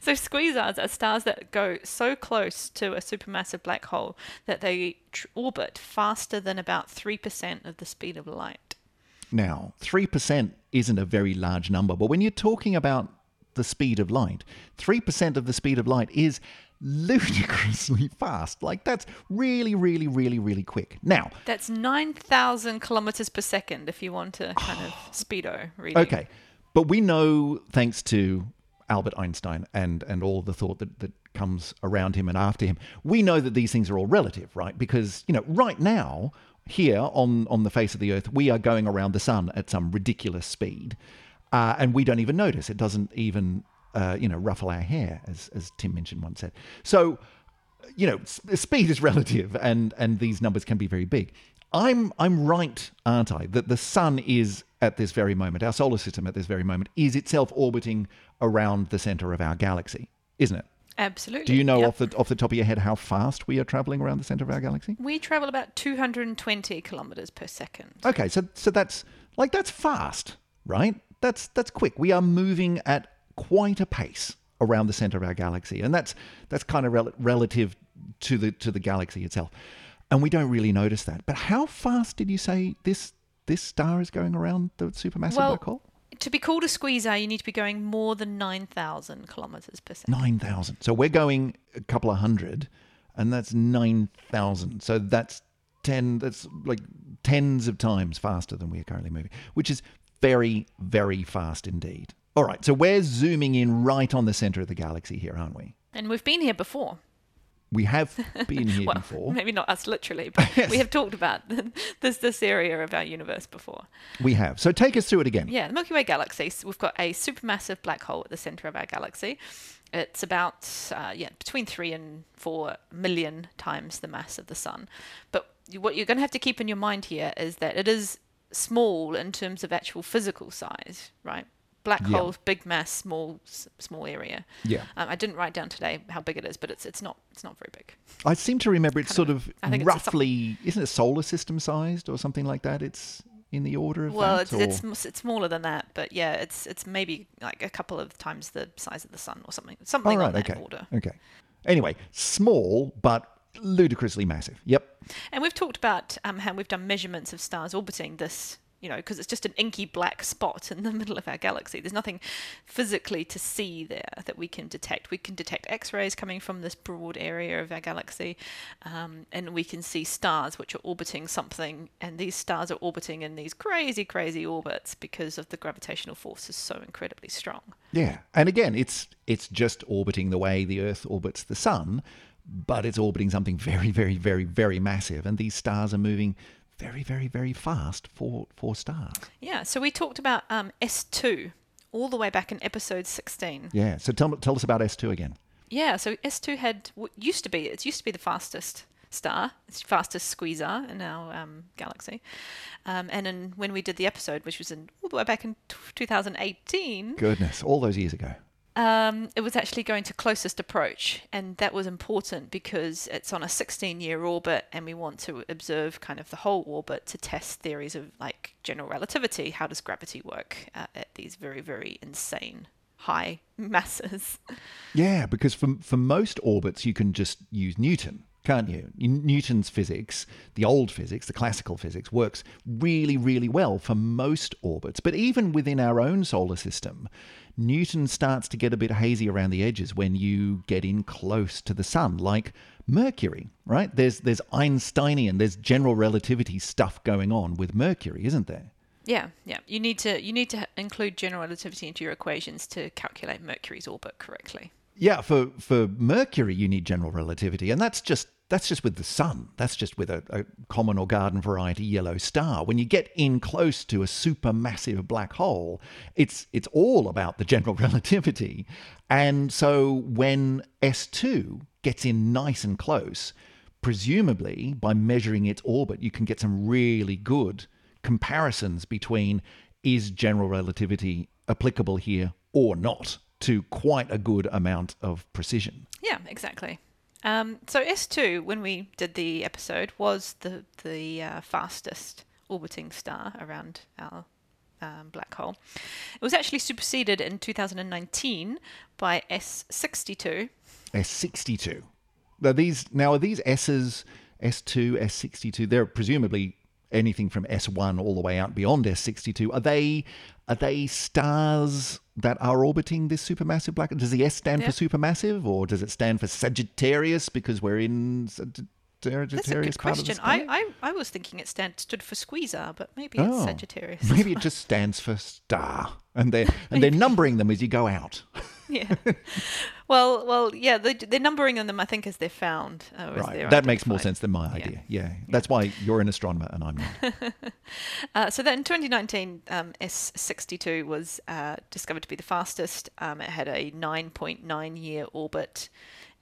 so squeezars are stars that go so close to a supermassive black hole that they tr- orbit faster than about three percent of the speed of light. Now, three percent isn't a very large number, but when you're talking about the speed of light, three percent of the speed of light is ludicrously fast. Like, that's really, really, really, really quick. Now, that's nine thousand kilometers per second if you want to kind oh, of speedo reading. Okay. But we know, thanks to Albert Einstein and, and all the thought that, that comes around him and after him, we know that these things are all relative, right? Because, you know, right now, here on, on the face of the Earth, we are going around the sun at some ridiculous speed, uh, and we don't even notice. It doesn't even, uh, you know, ruffle our hair, as as Tim Minchin once said. So, you know, sp- speed is relative, and and these numbers can be very big. I'm I'm right, aren't I? That the sun is at this very moment, our solar system at this very moment, is itself orbiting around the center of our galaxy, isn't it? Absolutely. Do you know yep. off the off the top of your head how fast we are travelling around the centre of our galaxy? We travel about two hundred twenty kilometres per second. Okay, so so that's like that's fast, right? That's that's quick. We are moving at quite a pace around the centre of our galaxy, and that's that's kind of rel- relative to the to the galaxy itself, and we don't really notice that. But how fast did you say this this star is going around the supermassive well, black hole? To be called a squeezer, you need to be going more than nine thousand kilometres per second. nine thousand. So we're going a couple of hundred, and that's nine thousand. So that's ten. That's like tens of times faster than we are currently moving, which is very, very fast indeed. All right, so we're zooming in right on the centre of the galaxy here, aren't we? And we've been here before. We have been here well, before. Maybe not us literally, but yes. we have talked about this this area of our universe before. We have. So take us through it again. Yeah, the Milky Way galaxy. So we've got a supermassive black hole at the centre of our galaxy. It's about uh, yeah between three and four million times the mass of the sun. But what you're going to have to keep in your mind here is that it is small in terms of actual physical size, right? Black yeah. holes, big mass, small small area. Yeah. Um, I didn't write down today how big it is, but it's it's not it's not very big. I seem to remember it's kind sort of, of roughly, isn't it solar system sized or something like that? It's in the order of well, that? Well, it's, it's it's smaller than that, but yeah, it's it's maybe like a couple of times the size of the sun or something. Something oh, right, on that okay. order. Okay. Anyway, small but ludicrously massive. Yep. And we've talked about um, how we've done measurements of stars orbiting this. You know, because it's just an inky black spot in the middle of our galaxy. There's nothing physically to see there that we can detect. We can detect X-rays coming from this broad area of our galaxy, um, and we can see stars which are orbiting something, and these stars are orbiting in these crazy, crazy orbits because of the gravitational force is so incredibly strong. Yeah, and again, it's it's just orbiting the way the Earth orbits the sun, but it's orbiting something very, very, very, very massive, and these stars are moving very, very, very fast for, for stars. Yeah, so we talked about um, S two all the way back in episode sixteen. Yeah, so tell tell us about S two again. Yeah, so S two had what used to be, it used to be the fastest star, it's the fastest squeezer in our um, galaxy. Um, and in, when we did the episode, which was in, all the way back in twenty eighteen. Goodness, all those years ago. Um, it was actually going to closest approach, and that was important because it's on a sixteen-year orbit, and we want to observe kind of the whole orbit to test theories of like general relativity. How does gravity work uh, at these very, very insane high masses? Yeah, because for for most orbits, you can just use Newton, can't you? Newton's physics, the old physics, the classical physics, works really, really well for most orbits. But even within our own solar system, Newton starts to get a bit hazy around the edges when you get in close to the sun, like Mercury, right? There's there's Einsteinian, there's general relativity stuff going on with Mercury, isn't there? Yeah, yeah. You need to you need to include general relativity into your equations to calculate Mercury's orbit correctly. Yeah, for for Mercury you need general relativity, and that's just that's just with the sun. That's just with a, a common or garden variety yellow star. When you get in close to a supermassive black hole, it's it's all about the general relativity. And so when S two gets in nice and close, presumably by measuring its orbit, you can get some really good comparisons between is general relativity applicable here or not, to quite a good amount of precision. Yeah, exactly. Um, so S two, when we did the episode, was the the uh, fastest orbiting star around our um, black hole. It was actually superseded in two thousand nineteen by S sixty-two. S sixty-two. Now, these, now are these S's, S two, S sixty-two, they're presumably anything from S one all the way out beyond S sixty-two. Are they are they stars that are orbiting this supermassive black hole? Does the S stand yeah. for supermassive, or does it stand for Sagittarius because we're in Sagittarius? That's a good part question. Of the I, I I was thinking it stand, stood for Squeezar, but maybe it's oh, Sagittarius. Maybe it just stands for star, and they and they're numbering them as you go out. Yeah. Well, well, yeah, they, they're numbering them, I think, as they're found. Uh, as right. They're that makes more sense than my idea. Yeah. yeah. yeah. That's why you're an astronomer and I'm not. uh, so that in twenty nineteen, um, S sixty-two was uh, discovered to be the fastest. Um, it had a nine point nine year orbit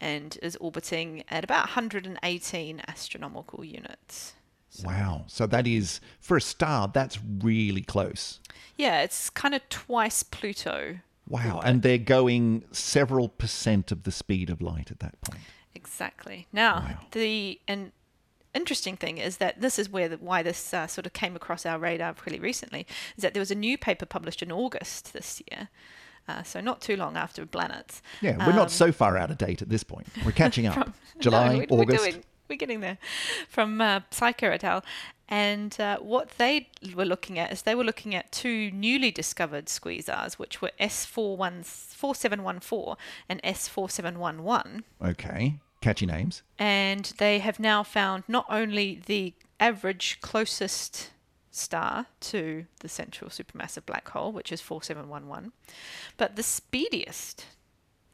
and is orbiting at about one hundred eighteen astronomical units. So. Wow. So that is, for a star, that's really close. Yeah, it's kind of twice Pluto. Wow, and they're going several percent of the speed of light at that point. Exactly. Now, wow. the an interesting thing is that this is where the, why this uh, sort of came across our radar really recently, is that there was a new paper published in August this year, uh, so not too long after Blanets. Yeah, we're um, not so far out of date at this point. We're catching up. From, July, no, we're, August. We're, doing, we're getting there. From uh, Psycho et al. And uh, what they were looking at is they were looking at two newly discovered Squeezars, which were S four seven one four and S four seven one one. Okay, catchy names. And they have now found not only the average closest star to the central supermassive black hole, which is four seven one one, but the speediest,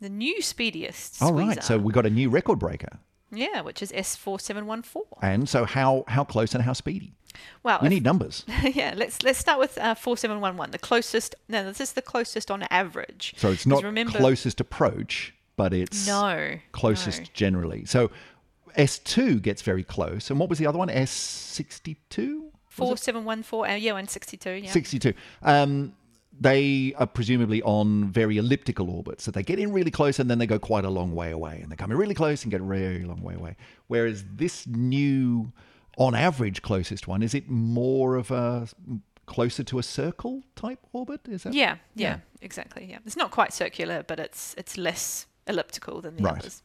the new speediest Squeezar. All right, so we got a new record breaker. Yeah, which is S four seven one four. And so how how close and how speedy? Well, we need numbers. Yeah, let's let's start with uh, four seven one one, the closest. No, this is the closest on average. So it's not remember, closest approach, but it's no, closest no. generally. So S two gets very close. And what was the other one? S sixty-two? four seven one four, uh, yeah, and sixty-two, yeah. sixty-two. Um, they are presumably on very elliptical orbits. So they get in really close and then they go quite a long way away. And they come in really close and get a really long way away. Whereas this new, on average, closest one, is it more of a closer to a circle type orbit? Is that? Yeah, yeah, yeah. exactly. Yeah, it's not quite circular, but it's it's less elliptical than the right. others.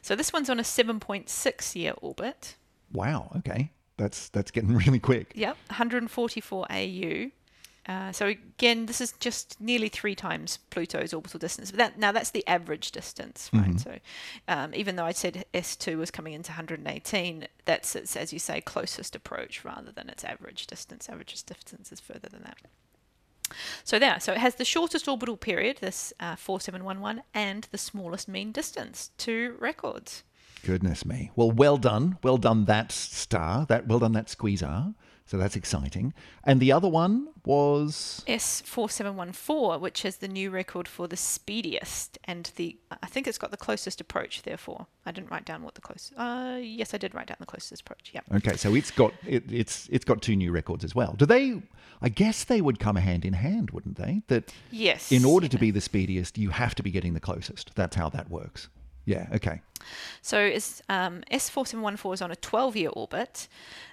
So this one's on a seven point six year orbit. Wow, okay. That's, that's getting really quick. Yep, one hundred forty-four A U. Uh, so again, this is just nearly three times Pluto's orbital distance. But that, now that's the average distance, right? Mm-hmm. So um, even though I said S two was coming into one hundred eighteen, that's its, as you say, closest approach rather than its average distance. Average distance is further than that. So there, so it has the shortest orbital period, this uh, four seven one one, and the smallest mean distance, two records. Goodness me. Well, well done. Well done that star. That well done that Squeezar. So that's exciting. And the other one was? S four seven one four, which is the new record for the speediest. And the I think it's got the closest approach, therefore. I didn't write down what the closest. Uh, yes, I did write down the closest approach, yeah. Okay, so it's got it, it's it's got two new records as well. Do they, I guess they would come hand in hand, wouldn't they? That yes. In order yeah. to be the speediest, you have to be getting the closest. That's how that works. Yeah, okay. So is, um, S four seven one four is on a twelve year orbit,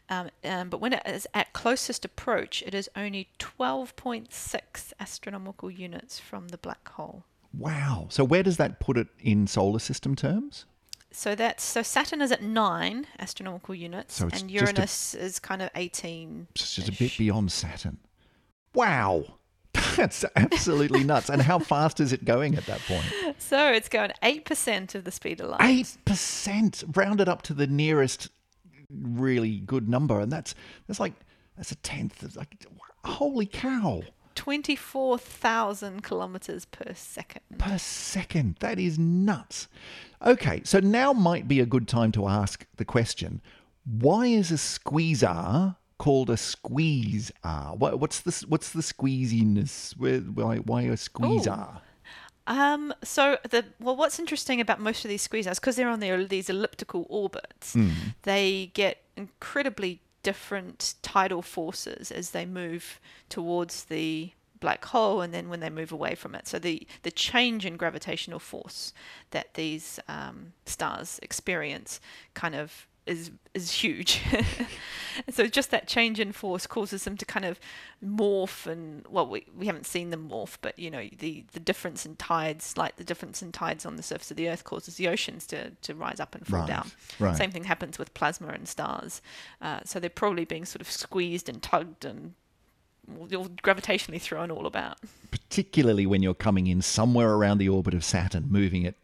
um, um, but when it is at closest approach, it is only twelve point six astronomical units from the black hole. Wow. So where does that put it in solar system terms? So that's so Saturn is at nine astronomical units, so and Uranus a, is kind of eighteen. It's just a bit beyond Saturn. Wow. That's absolutely nuts. And how fast is it going at that point? So it's going eight percent of the speed of light. eight percent rounded up to the nearest really good number. And that's that's like, that's a tenth. Of like, holy cow. twenty-four thousand kilometers per second. Per second. That is nuts. Okay, so now might be a good time to ask the question, why is a Squeezar called a Squeezar? What's the, what's the squeeziness? Why, why a Squeezar? Ooh. Um, so, the well, what's interesting about most of these Squeezars, because they're on their, these elliptical orbits, mm. they get incredibly different tidal forces as they move towards the black hole and then when they move away from it. So the, the change in gravitational force that these um, stars experience kind of is is huge. So just that change in force causes them to kind of morph and, well, we, we haven't seen them morph, but, you know, the, the difference in tides, like the difference in tides on the surface of the Earth causes the oceans to, to rise up and fall right, down. Right. Same thing happens with plasma and stars. Uh, so they're probably being sort of squeezed and tugged and gravitationally thrown all about. Particularly when you're coming in somewhere around the orbit of Saturn, moving it,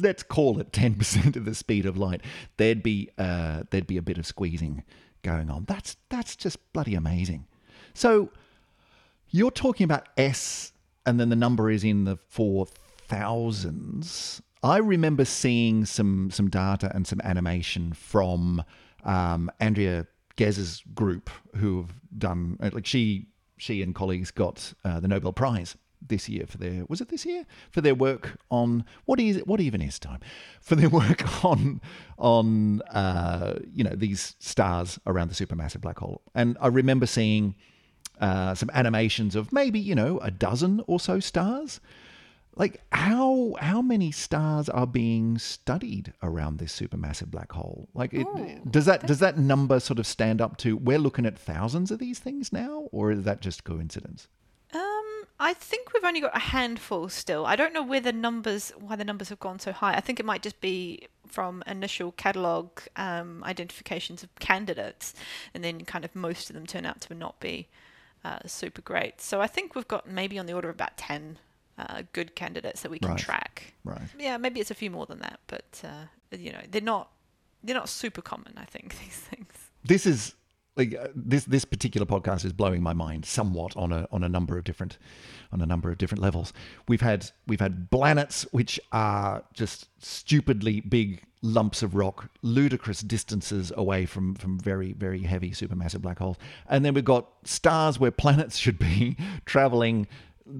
let's call it ten percent of the speed of light, there'd be uh, there'd be a bit of squeezing going on. That's that's just bloody amazing. So you're talking about S, and then the number is in the four thousands. I remember seeing some some data and some animation from um, Andrea Gez's group, who've done like she she and colleagues got uh, the Nobel Prize this year for their, was it this year? For their work on, what is, what even is time? For their work on, on uh, you know, these stars around the supermassive black hole. And I remember seeing uh, some animations of maybe, you know, a dozen or so stars. Like how, how many stars are being studied around this supermassive black hole? Like it, Ooh, does that, does that number sort of stand up to, we're looking at thousands of these things now, or is that just coincidence? I think we've only got a handful still. I don't know where the numbers, why the numbers have gone so high. I think it might just be from initial catalogue um, identifications of candidates, and then kind of most of them turn out to not be uh, super great. So I think we've got maybe on the order of about ten uh, good candidates that we can right. track. Right. Yeah, maybe it's a few more than that, but uh, you know, they're not they're not super common. I think these things. This is. Like uh, this, this particular podcast is blowing my mind somewhat on a on a number of different on a number of different levels. We've had we've had Blanets, which are just stupidly big lumps of rock, ludicrous distances away from from very very heavy supermassive black holes, and then we've got stars where planets should be traveling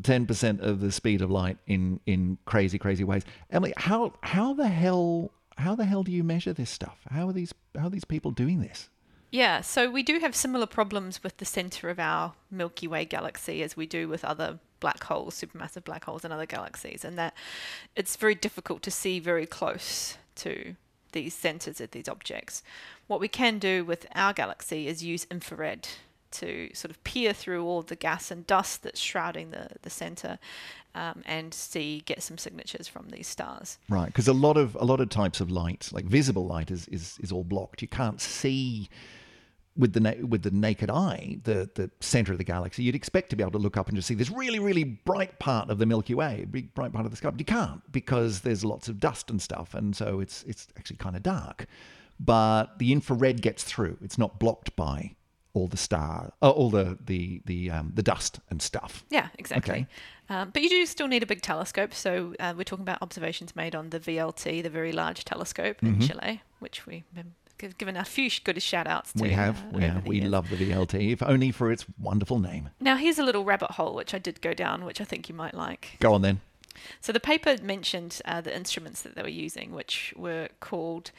ten percent of the speed of light in in crazy crazy ways. Emily, how how the hell how the hell do you measure this stuff? How are these how are these people doing this? Yeah, so we do have similar problems with the centre of our Milky Way galaxy as we do with other black holes, supermassive black holes and other galaxies, and that it's very difficult to see very close to these centres of these objects. What we can do with our galaxy is use infrared to sort of peer through all the gas and dust that's shrouding the, the centre um, and see, get some signatures from these stars. Right, because a lot of a lot of types of light, like visible light, is is, is all blocked. You can't see... With the na- with the naked eye, the, the centre of the galaxy, you'd expect to be able to look up and just see this really, really bright part of the Milky Way, big bright part of the sky. But you can't because there's lots of dust and stuff, and so it's it's actually kind of dark. But the infrared gets through; it's not blocked by all the star, uh, all the the the um, the dust and stuff. Yeah, exactly. Okay. Um, but you do still need a big telescope. So uh, we're talking about observations made on the V L T, the Very Large Telescope mm-hmm. in Chile, which we. Given a few good shout-outs to. We have. Uh, yeah, we years. love the V L T, if only for its wonderful name. Now, here's a little rabbit hole, which I did go down, which I think you might like. Go on, then. So the paper mentioned uh, the instruments that they were using, which were called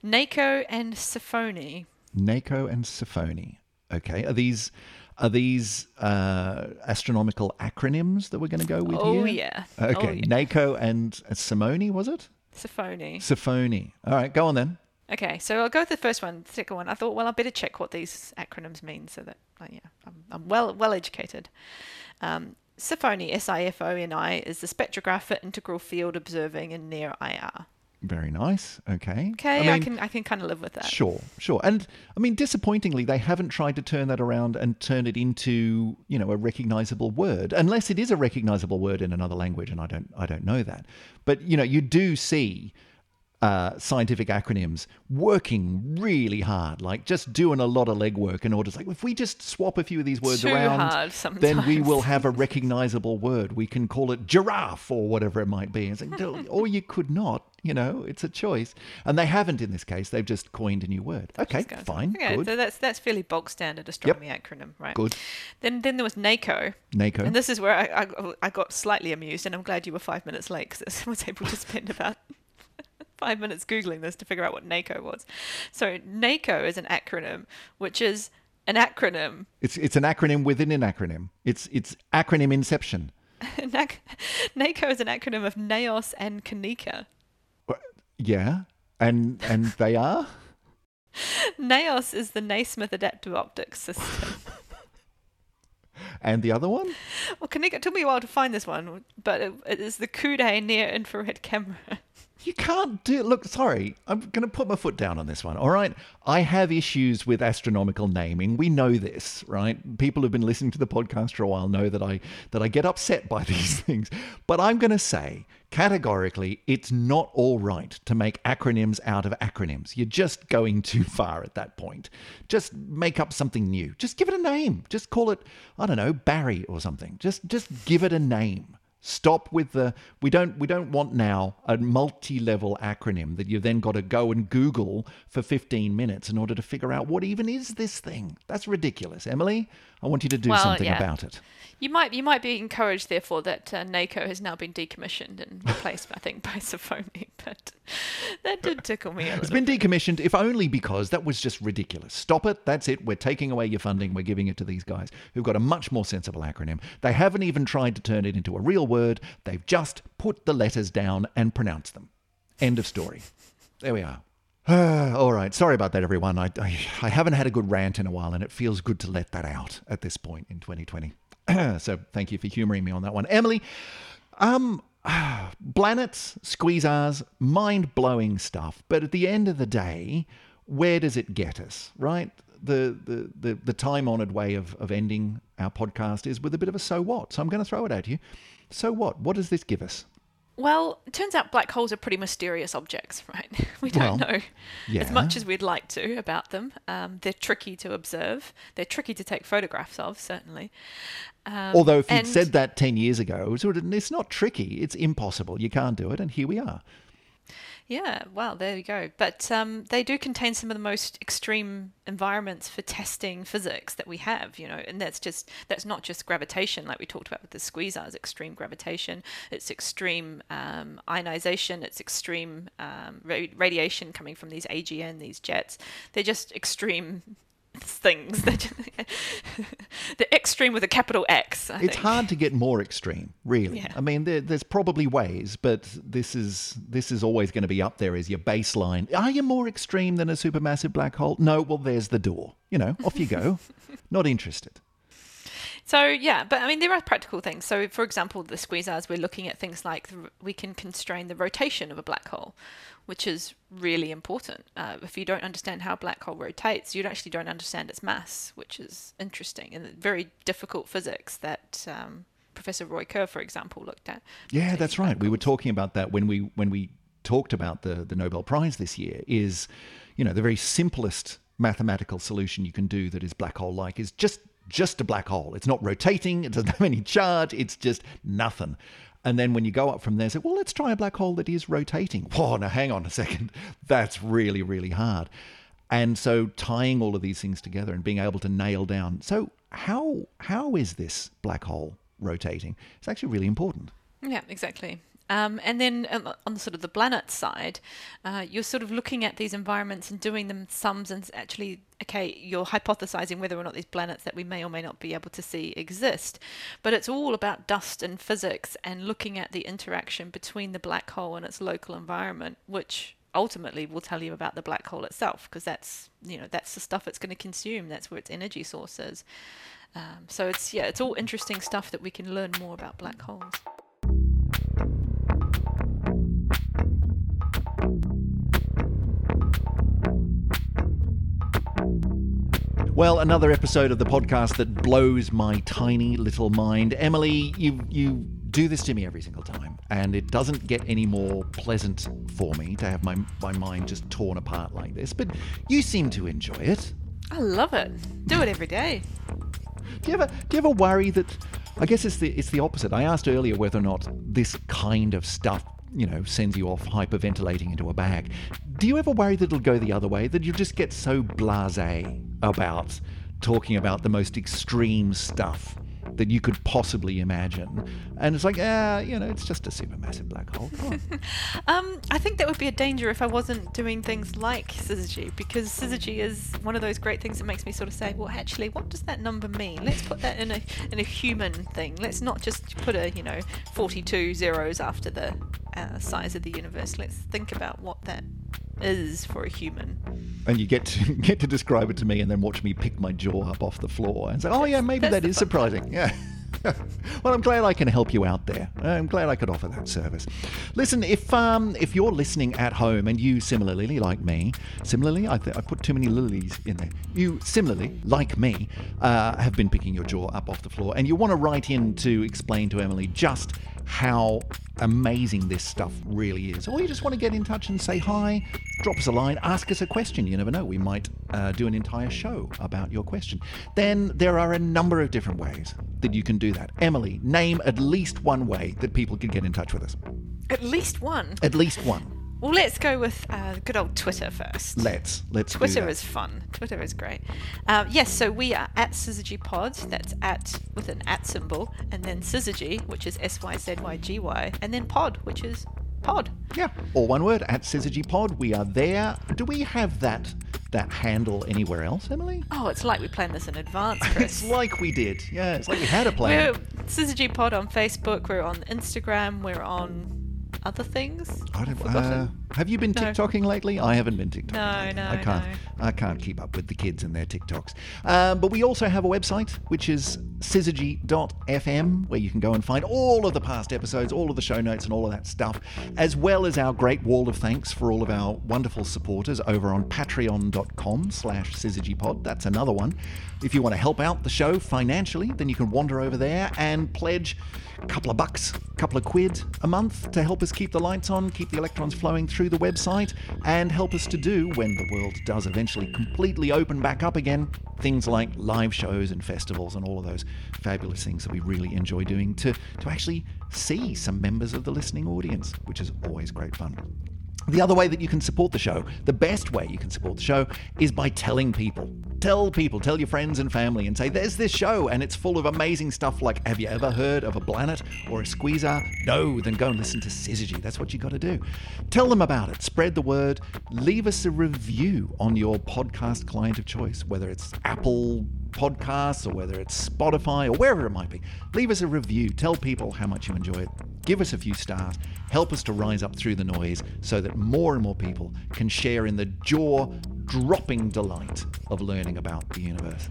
NACO and Sifoni. NACO and Sifoni. Okay. Are these... Are these uh, astronomical acronyms that we're going to go with oh, here? Yeah. Okay. Oh, yeah. NACO and uh, Sifoni, was it? Sifoni. Sifoni. All right. Go on, then. Okay, so I'll go with the first one, the second one. I thought, well, I better check what these acronyms mean so that uh, yeah, I'm, I'm well well educated. Um, Sifoni, S I F O N I, is the spectrograph for integral field observing in near I R. Very nice. Okay. Okay, I, mean, I can I can kind of live with that. Sure, sure. And I mean, disappointingly, they haven't tried to turn that around and turn it into, you know, a recognizable word, unless it is a recognizable word in another language, and I don't I don't know that. But you know, you do see uh, scientific acronyms working really hard, like just doing a lot of legwork in order. It's like, if we just swap a few of these words Too around, hard sometimes. Then we will have a recognizable word. We can call it giraffe or whatever it might be. It's like, or you could not. You know, it's a choice. And they haven't in this case. They've just coined a new word. Okay, fine, okay, good. So that's that's fairly bulk standard astronomy yep. acronym, right? Good. Then then there was NACO. NACO. And this is where I, I, I got slightly amused, and I'm glad you were five minutes late because I was able to spend about five minutes Googling this to figure out what NACO was. So NACO is an acronym, which is an acronym. It's it's an acronym within an acronym. It's it's acronym inception. NACO is an acronym of NAOS and Kanika. Yeah, and and they are? NAOS is the Naismith Adaptive Optics System. And the other one? Well, Kanika, it took me a while to find this one, but it, it is the KUDE Near Infrared Camera. You can't do... Look, sorry, I'm going to put my foot down on this one, all right? I have issues with astronomical naming. We know this, right? People who've been listening to the podcast for a while know that I that I get upset by these things. But I'm going to say, categorically, it's not all right to make acronyms out of acronyms. You're just going too far at that point. Just make up something new. Just give it a name. Just call it, I don't know, Barry or something. Just just give it a name. Stop with the, we don't we don't want now a multi-level acronym that you've then got to go and Google for fifteen minutes in order to figure out what even is this thing. That's ridiculous. Emily, I want you to do well, something yeah. about it. You might you might be encouraged, therefore, that uh, NACO has now been decommissioned and replaced, I think, by Sifoni, but that did tickle me a little It's been bit. decommissioned, if only because that was just ridiculous. Stop it. That's it. We're taking away your funding. We're giving it to these guys who've got a much more sensible acronym. They haven't even tried to turn it into a real word. They've just put the letters down and pronounced them. End of story. There we are. Uh, all right. Sorry about that, everyone. I, I I haven't had a good rant in a while, and it feels good to let that out at this point in twenty twenty. So thank you for humouring me on that one. Emily, um, uh, Blanets, Squeezars, mind-blowing stuff. But at the end of the day, where does it get us, right? The the the, the time-honoured way of, of ending our podcast is with a bit of a so what. So I'm going to throw it at you. So what? What does this give us? Well, it turns out black holes are pretty mysterious objects, right? We don't well, know yeah. as much as we'd like to about them. Um, they're tricky to observe. They're tricky to take photographs of, certainly. Um, Although if you'd and- said that ten years ago, it's not tricky. It's impossible. You can't do it. And here we are. Yeah, well, there you go. But um, they do contain some of the most extreme environments for testing physics that we have, you know, and that's just that's not just gravitation like we talked about with the Squeezars, extreme gravitation, it's extreme um, ionization, it's extreme um, ra- radiation coming from these A G N, these jets. They're just extreme things. They're, just, they're extreme with a capital X. I it's think. hard to get more extreme, really. Yeah. I mean, there, there's probably ways, but this is this is always going to be up there as your baseline. Are you more extreme than a supermassive black hole? No, well, there's the door. You know, off you go. Not interested. So, yeah, but I mean, there are practical things. So, for example, the Squeezars, we're looking at things like the, we can constrain the rotation of a black hole, which is really important. Uh, if you don't understand how a black hole rotates, you actually don't understand its mass, which is interesting and very difficult physics that um, Professor Roy Kerr, for example, looked at. Yeah, that's right. We were talking about that when we when we talked about the, the Nobel Prize this year is, you know, the very simplest mathematical solution you can do that is black hole-like is just... just a black hole. It's not rotating. It doesn't have any charge. It's just nothing. And then when you go up from there, say, well, let's try a black hole that is rotating. Whoa, now hang on a second. That's really, really hard. And so tying all of these things together and being able to nail down. So how how is this black hole rotating? It's actually really important. Yeah, exactly. Um, and then um, on the sort of the planet side, uh, you're sort of looking at these environments and doing them sums and actually, okay, you're hypothesizing whether or not these planets that we may or may not be able to see exist. But it's all about dust and physics and looking at the interaction between the black hole and its local environment, which ultimately will tell you about the black hole itself because that's, you know, that's the stuff it's going to consume. That's where its energy source is. Um, so it's, yeah, it's all interesting stuff that we can learn more about black holes. Well, another episode of the podcast that blows my tiny little mind. Emily, you you do this to me every single time, and it doesn't get any more pleasant for me to have my my mind just torn apart like this, but you seem to enjoy it. I love it. Do it every day. Do you ever do you ever worry that, I guess it's the it's the opposite. I asked earlier whether or not this kind of stuff, you know, sends you off hyperventilating into a bag. Do you ever worry that it'll go the other way, that you just get so blasé about talking about the most extreme stuff that you could possibly imagine? And it's like, ah, you know, it's just a supermassive black hole. um, I think that would be a danger if I wasn't doing things like Syzygy, because Syzygy is one of those great things that makes me sort of say, well, actually, what does that number mean? Let's put that in a in a human thing. Let's not just put a, you know, forty-two zeros after the uh, size of the universe. Let's think about what that is for a human. And you get to get to describe it to me and then watch me pick my jaw up off the floor and say, oh yeah, maybe that is surprising. Yeah. Well, I'm glad I can help you out there. I'm glad I could offer that service. Listen, if um if you're listening at home and you similarly like me, similarly I, th- I put too many lilies in there. You similarly like me uh, have been picking your jaw up off the floor, and you want to write in to explain to Emily just how amazing this stuff really is, or you just want to get in touch and say hi, drop us a line, ask us a question. You never know, we might uh, do an entire show about your question. Then there are a number of different ways that you can do that. Emily, name at least one way that people can get in touch with us. At least one? At least one. Well, let's go with uh, good old Twitter first. Let's. Let's Twitter do that. Is fun. Twitter is great. Uh, yes, so we are at Syzygy Pod. That's at with an at symbol. And then Syzygy, which is S Y Z Y G Y. And then Pod, which is Pod. Yeah, all one word, at Syzygy Pod. We are there. Do we have that that handle anywhere else, Emily? Oh, it's like we planned this in advance, Chris. It's like we did. Yeah, it's like we had a plan. We're Syzygy Pod on Facebook. We're on Instagram. We're on other things. I don't, uh, have you been no. TikToking lately? I haven't been TikToking. No, lately. no, I can't. No. I can't keep up with the kids and their TikToks. Um, but we also have a website, which is syzygy dot f m, where you can go and find all of the past episodes, all of the show notes, and all of that stuff, as well as our great wall of thanks for all of our wonderful supporters over on patreon dot com slash syzygypod. That's another one. If you want to help out the show financially, then you can wander over there and pledge a couple of bucks, a couple of quid a month to help us keep the lights on, keep the electrons flowing through the website, and help us to do, when the world does eventually completely open back up again, things like live shows and festivals and all of those fabulous things that we really enjoy doing to, to actually see some members of the listening audience, which is always great fun. The other way that you can support the show, the best way you can support the show, is by telling people. Tell people, tell your friends and family and say, there's this show and it's full of amazing stuff like, have you ever heard of a Blanet or a Squeezar? No, then go and listen to Syzygy. That's what you got to do. Tell them about it. Spread the word. Leave us a review on your podcast client of choice, whether it's Apple Podcasts or whether it's Spotify or wherever it might be. Leave us a review. Tell people how much you enjoy it. Give us a few stars. Help us to rise up through the noise so that more and more people can share in the jaw-dropping delight of learning about the universe.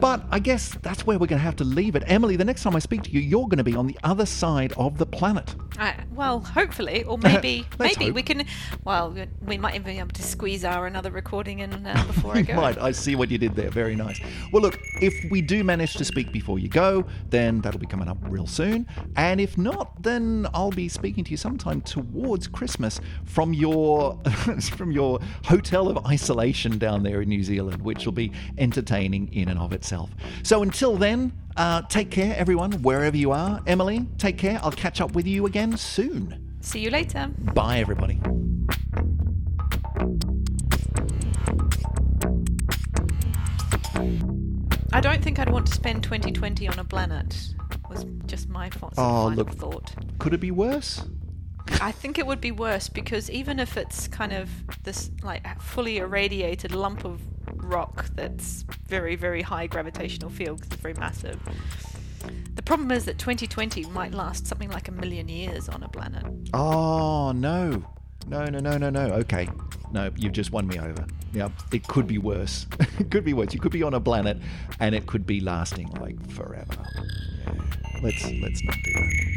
But I guess that's where we're going to have to leave it. Emily, the next time I speak to you, you're going to be on the other side of the planet. Uh, well, hopefully, or maybe maybe hope. we can. Well, we might even be able to squeeze our another recording in uh, before I go. Right, I see what you did there. Very nice. Well, look, if we do manage to speak before you go, then that'll be coming up real soon. And if not, then I'll be speaking to you sometime towards Christmas from your from your hotel of isolation down there in New Zealand, which will be entertaining in and of itself. So until then, uh, take care, everyone, wherever you are. Emily, take care. I'll catch up with you again soon. See you later. Bye, everybody. I don't think I'd want to spend twenty twenty on a planet. Was just my thought. Oh, look, thought. Could it be worse? I think it would be worse, because even if it's kind of this like fully irradiated lump of rock that's very, very high gravitational field because it's very massive. The problem is that twenty twenty might last something like a million years on a planet. Oh, no. No, no, no, no, no. Okay. No, you've just won me over. Yeah, it could be worse. It could be worse. You could be on a planet and it could be lasting like forever. Yeah. Let's, let's not do that.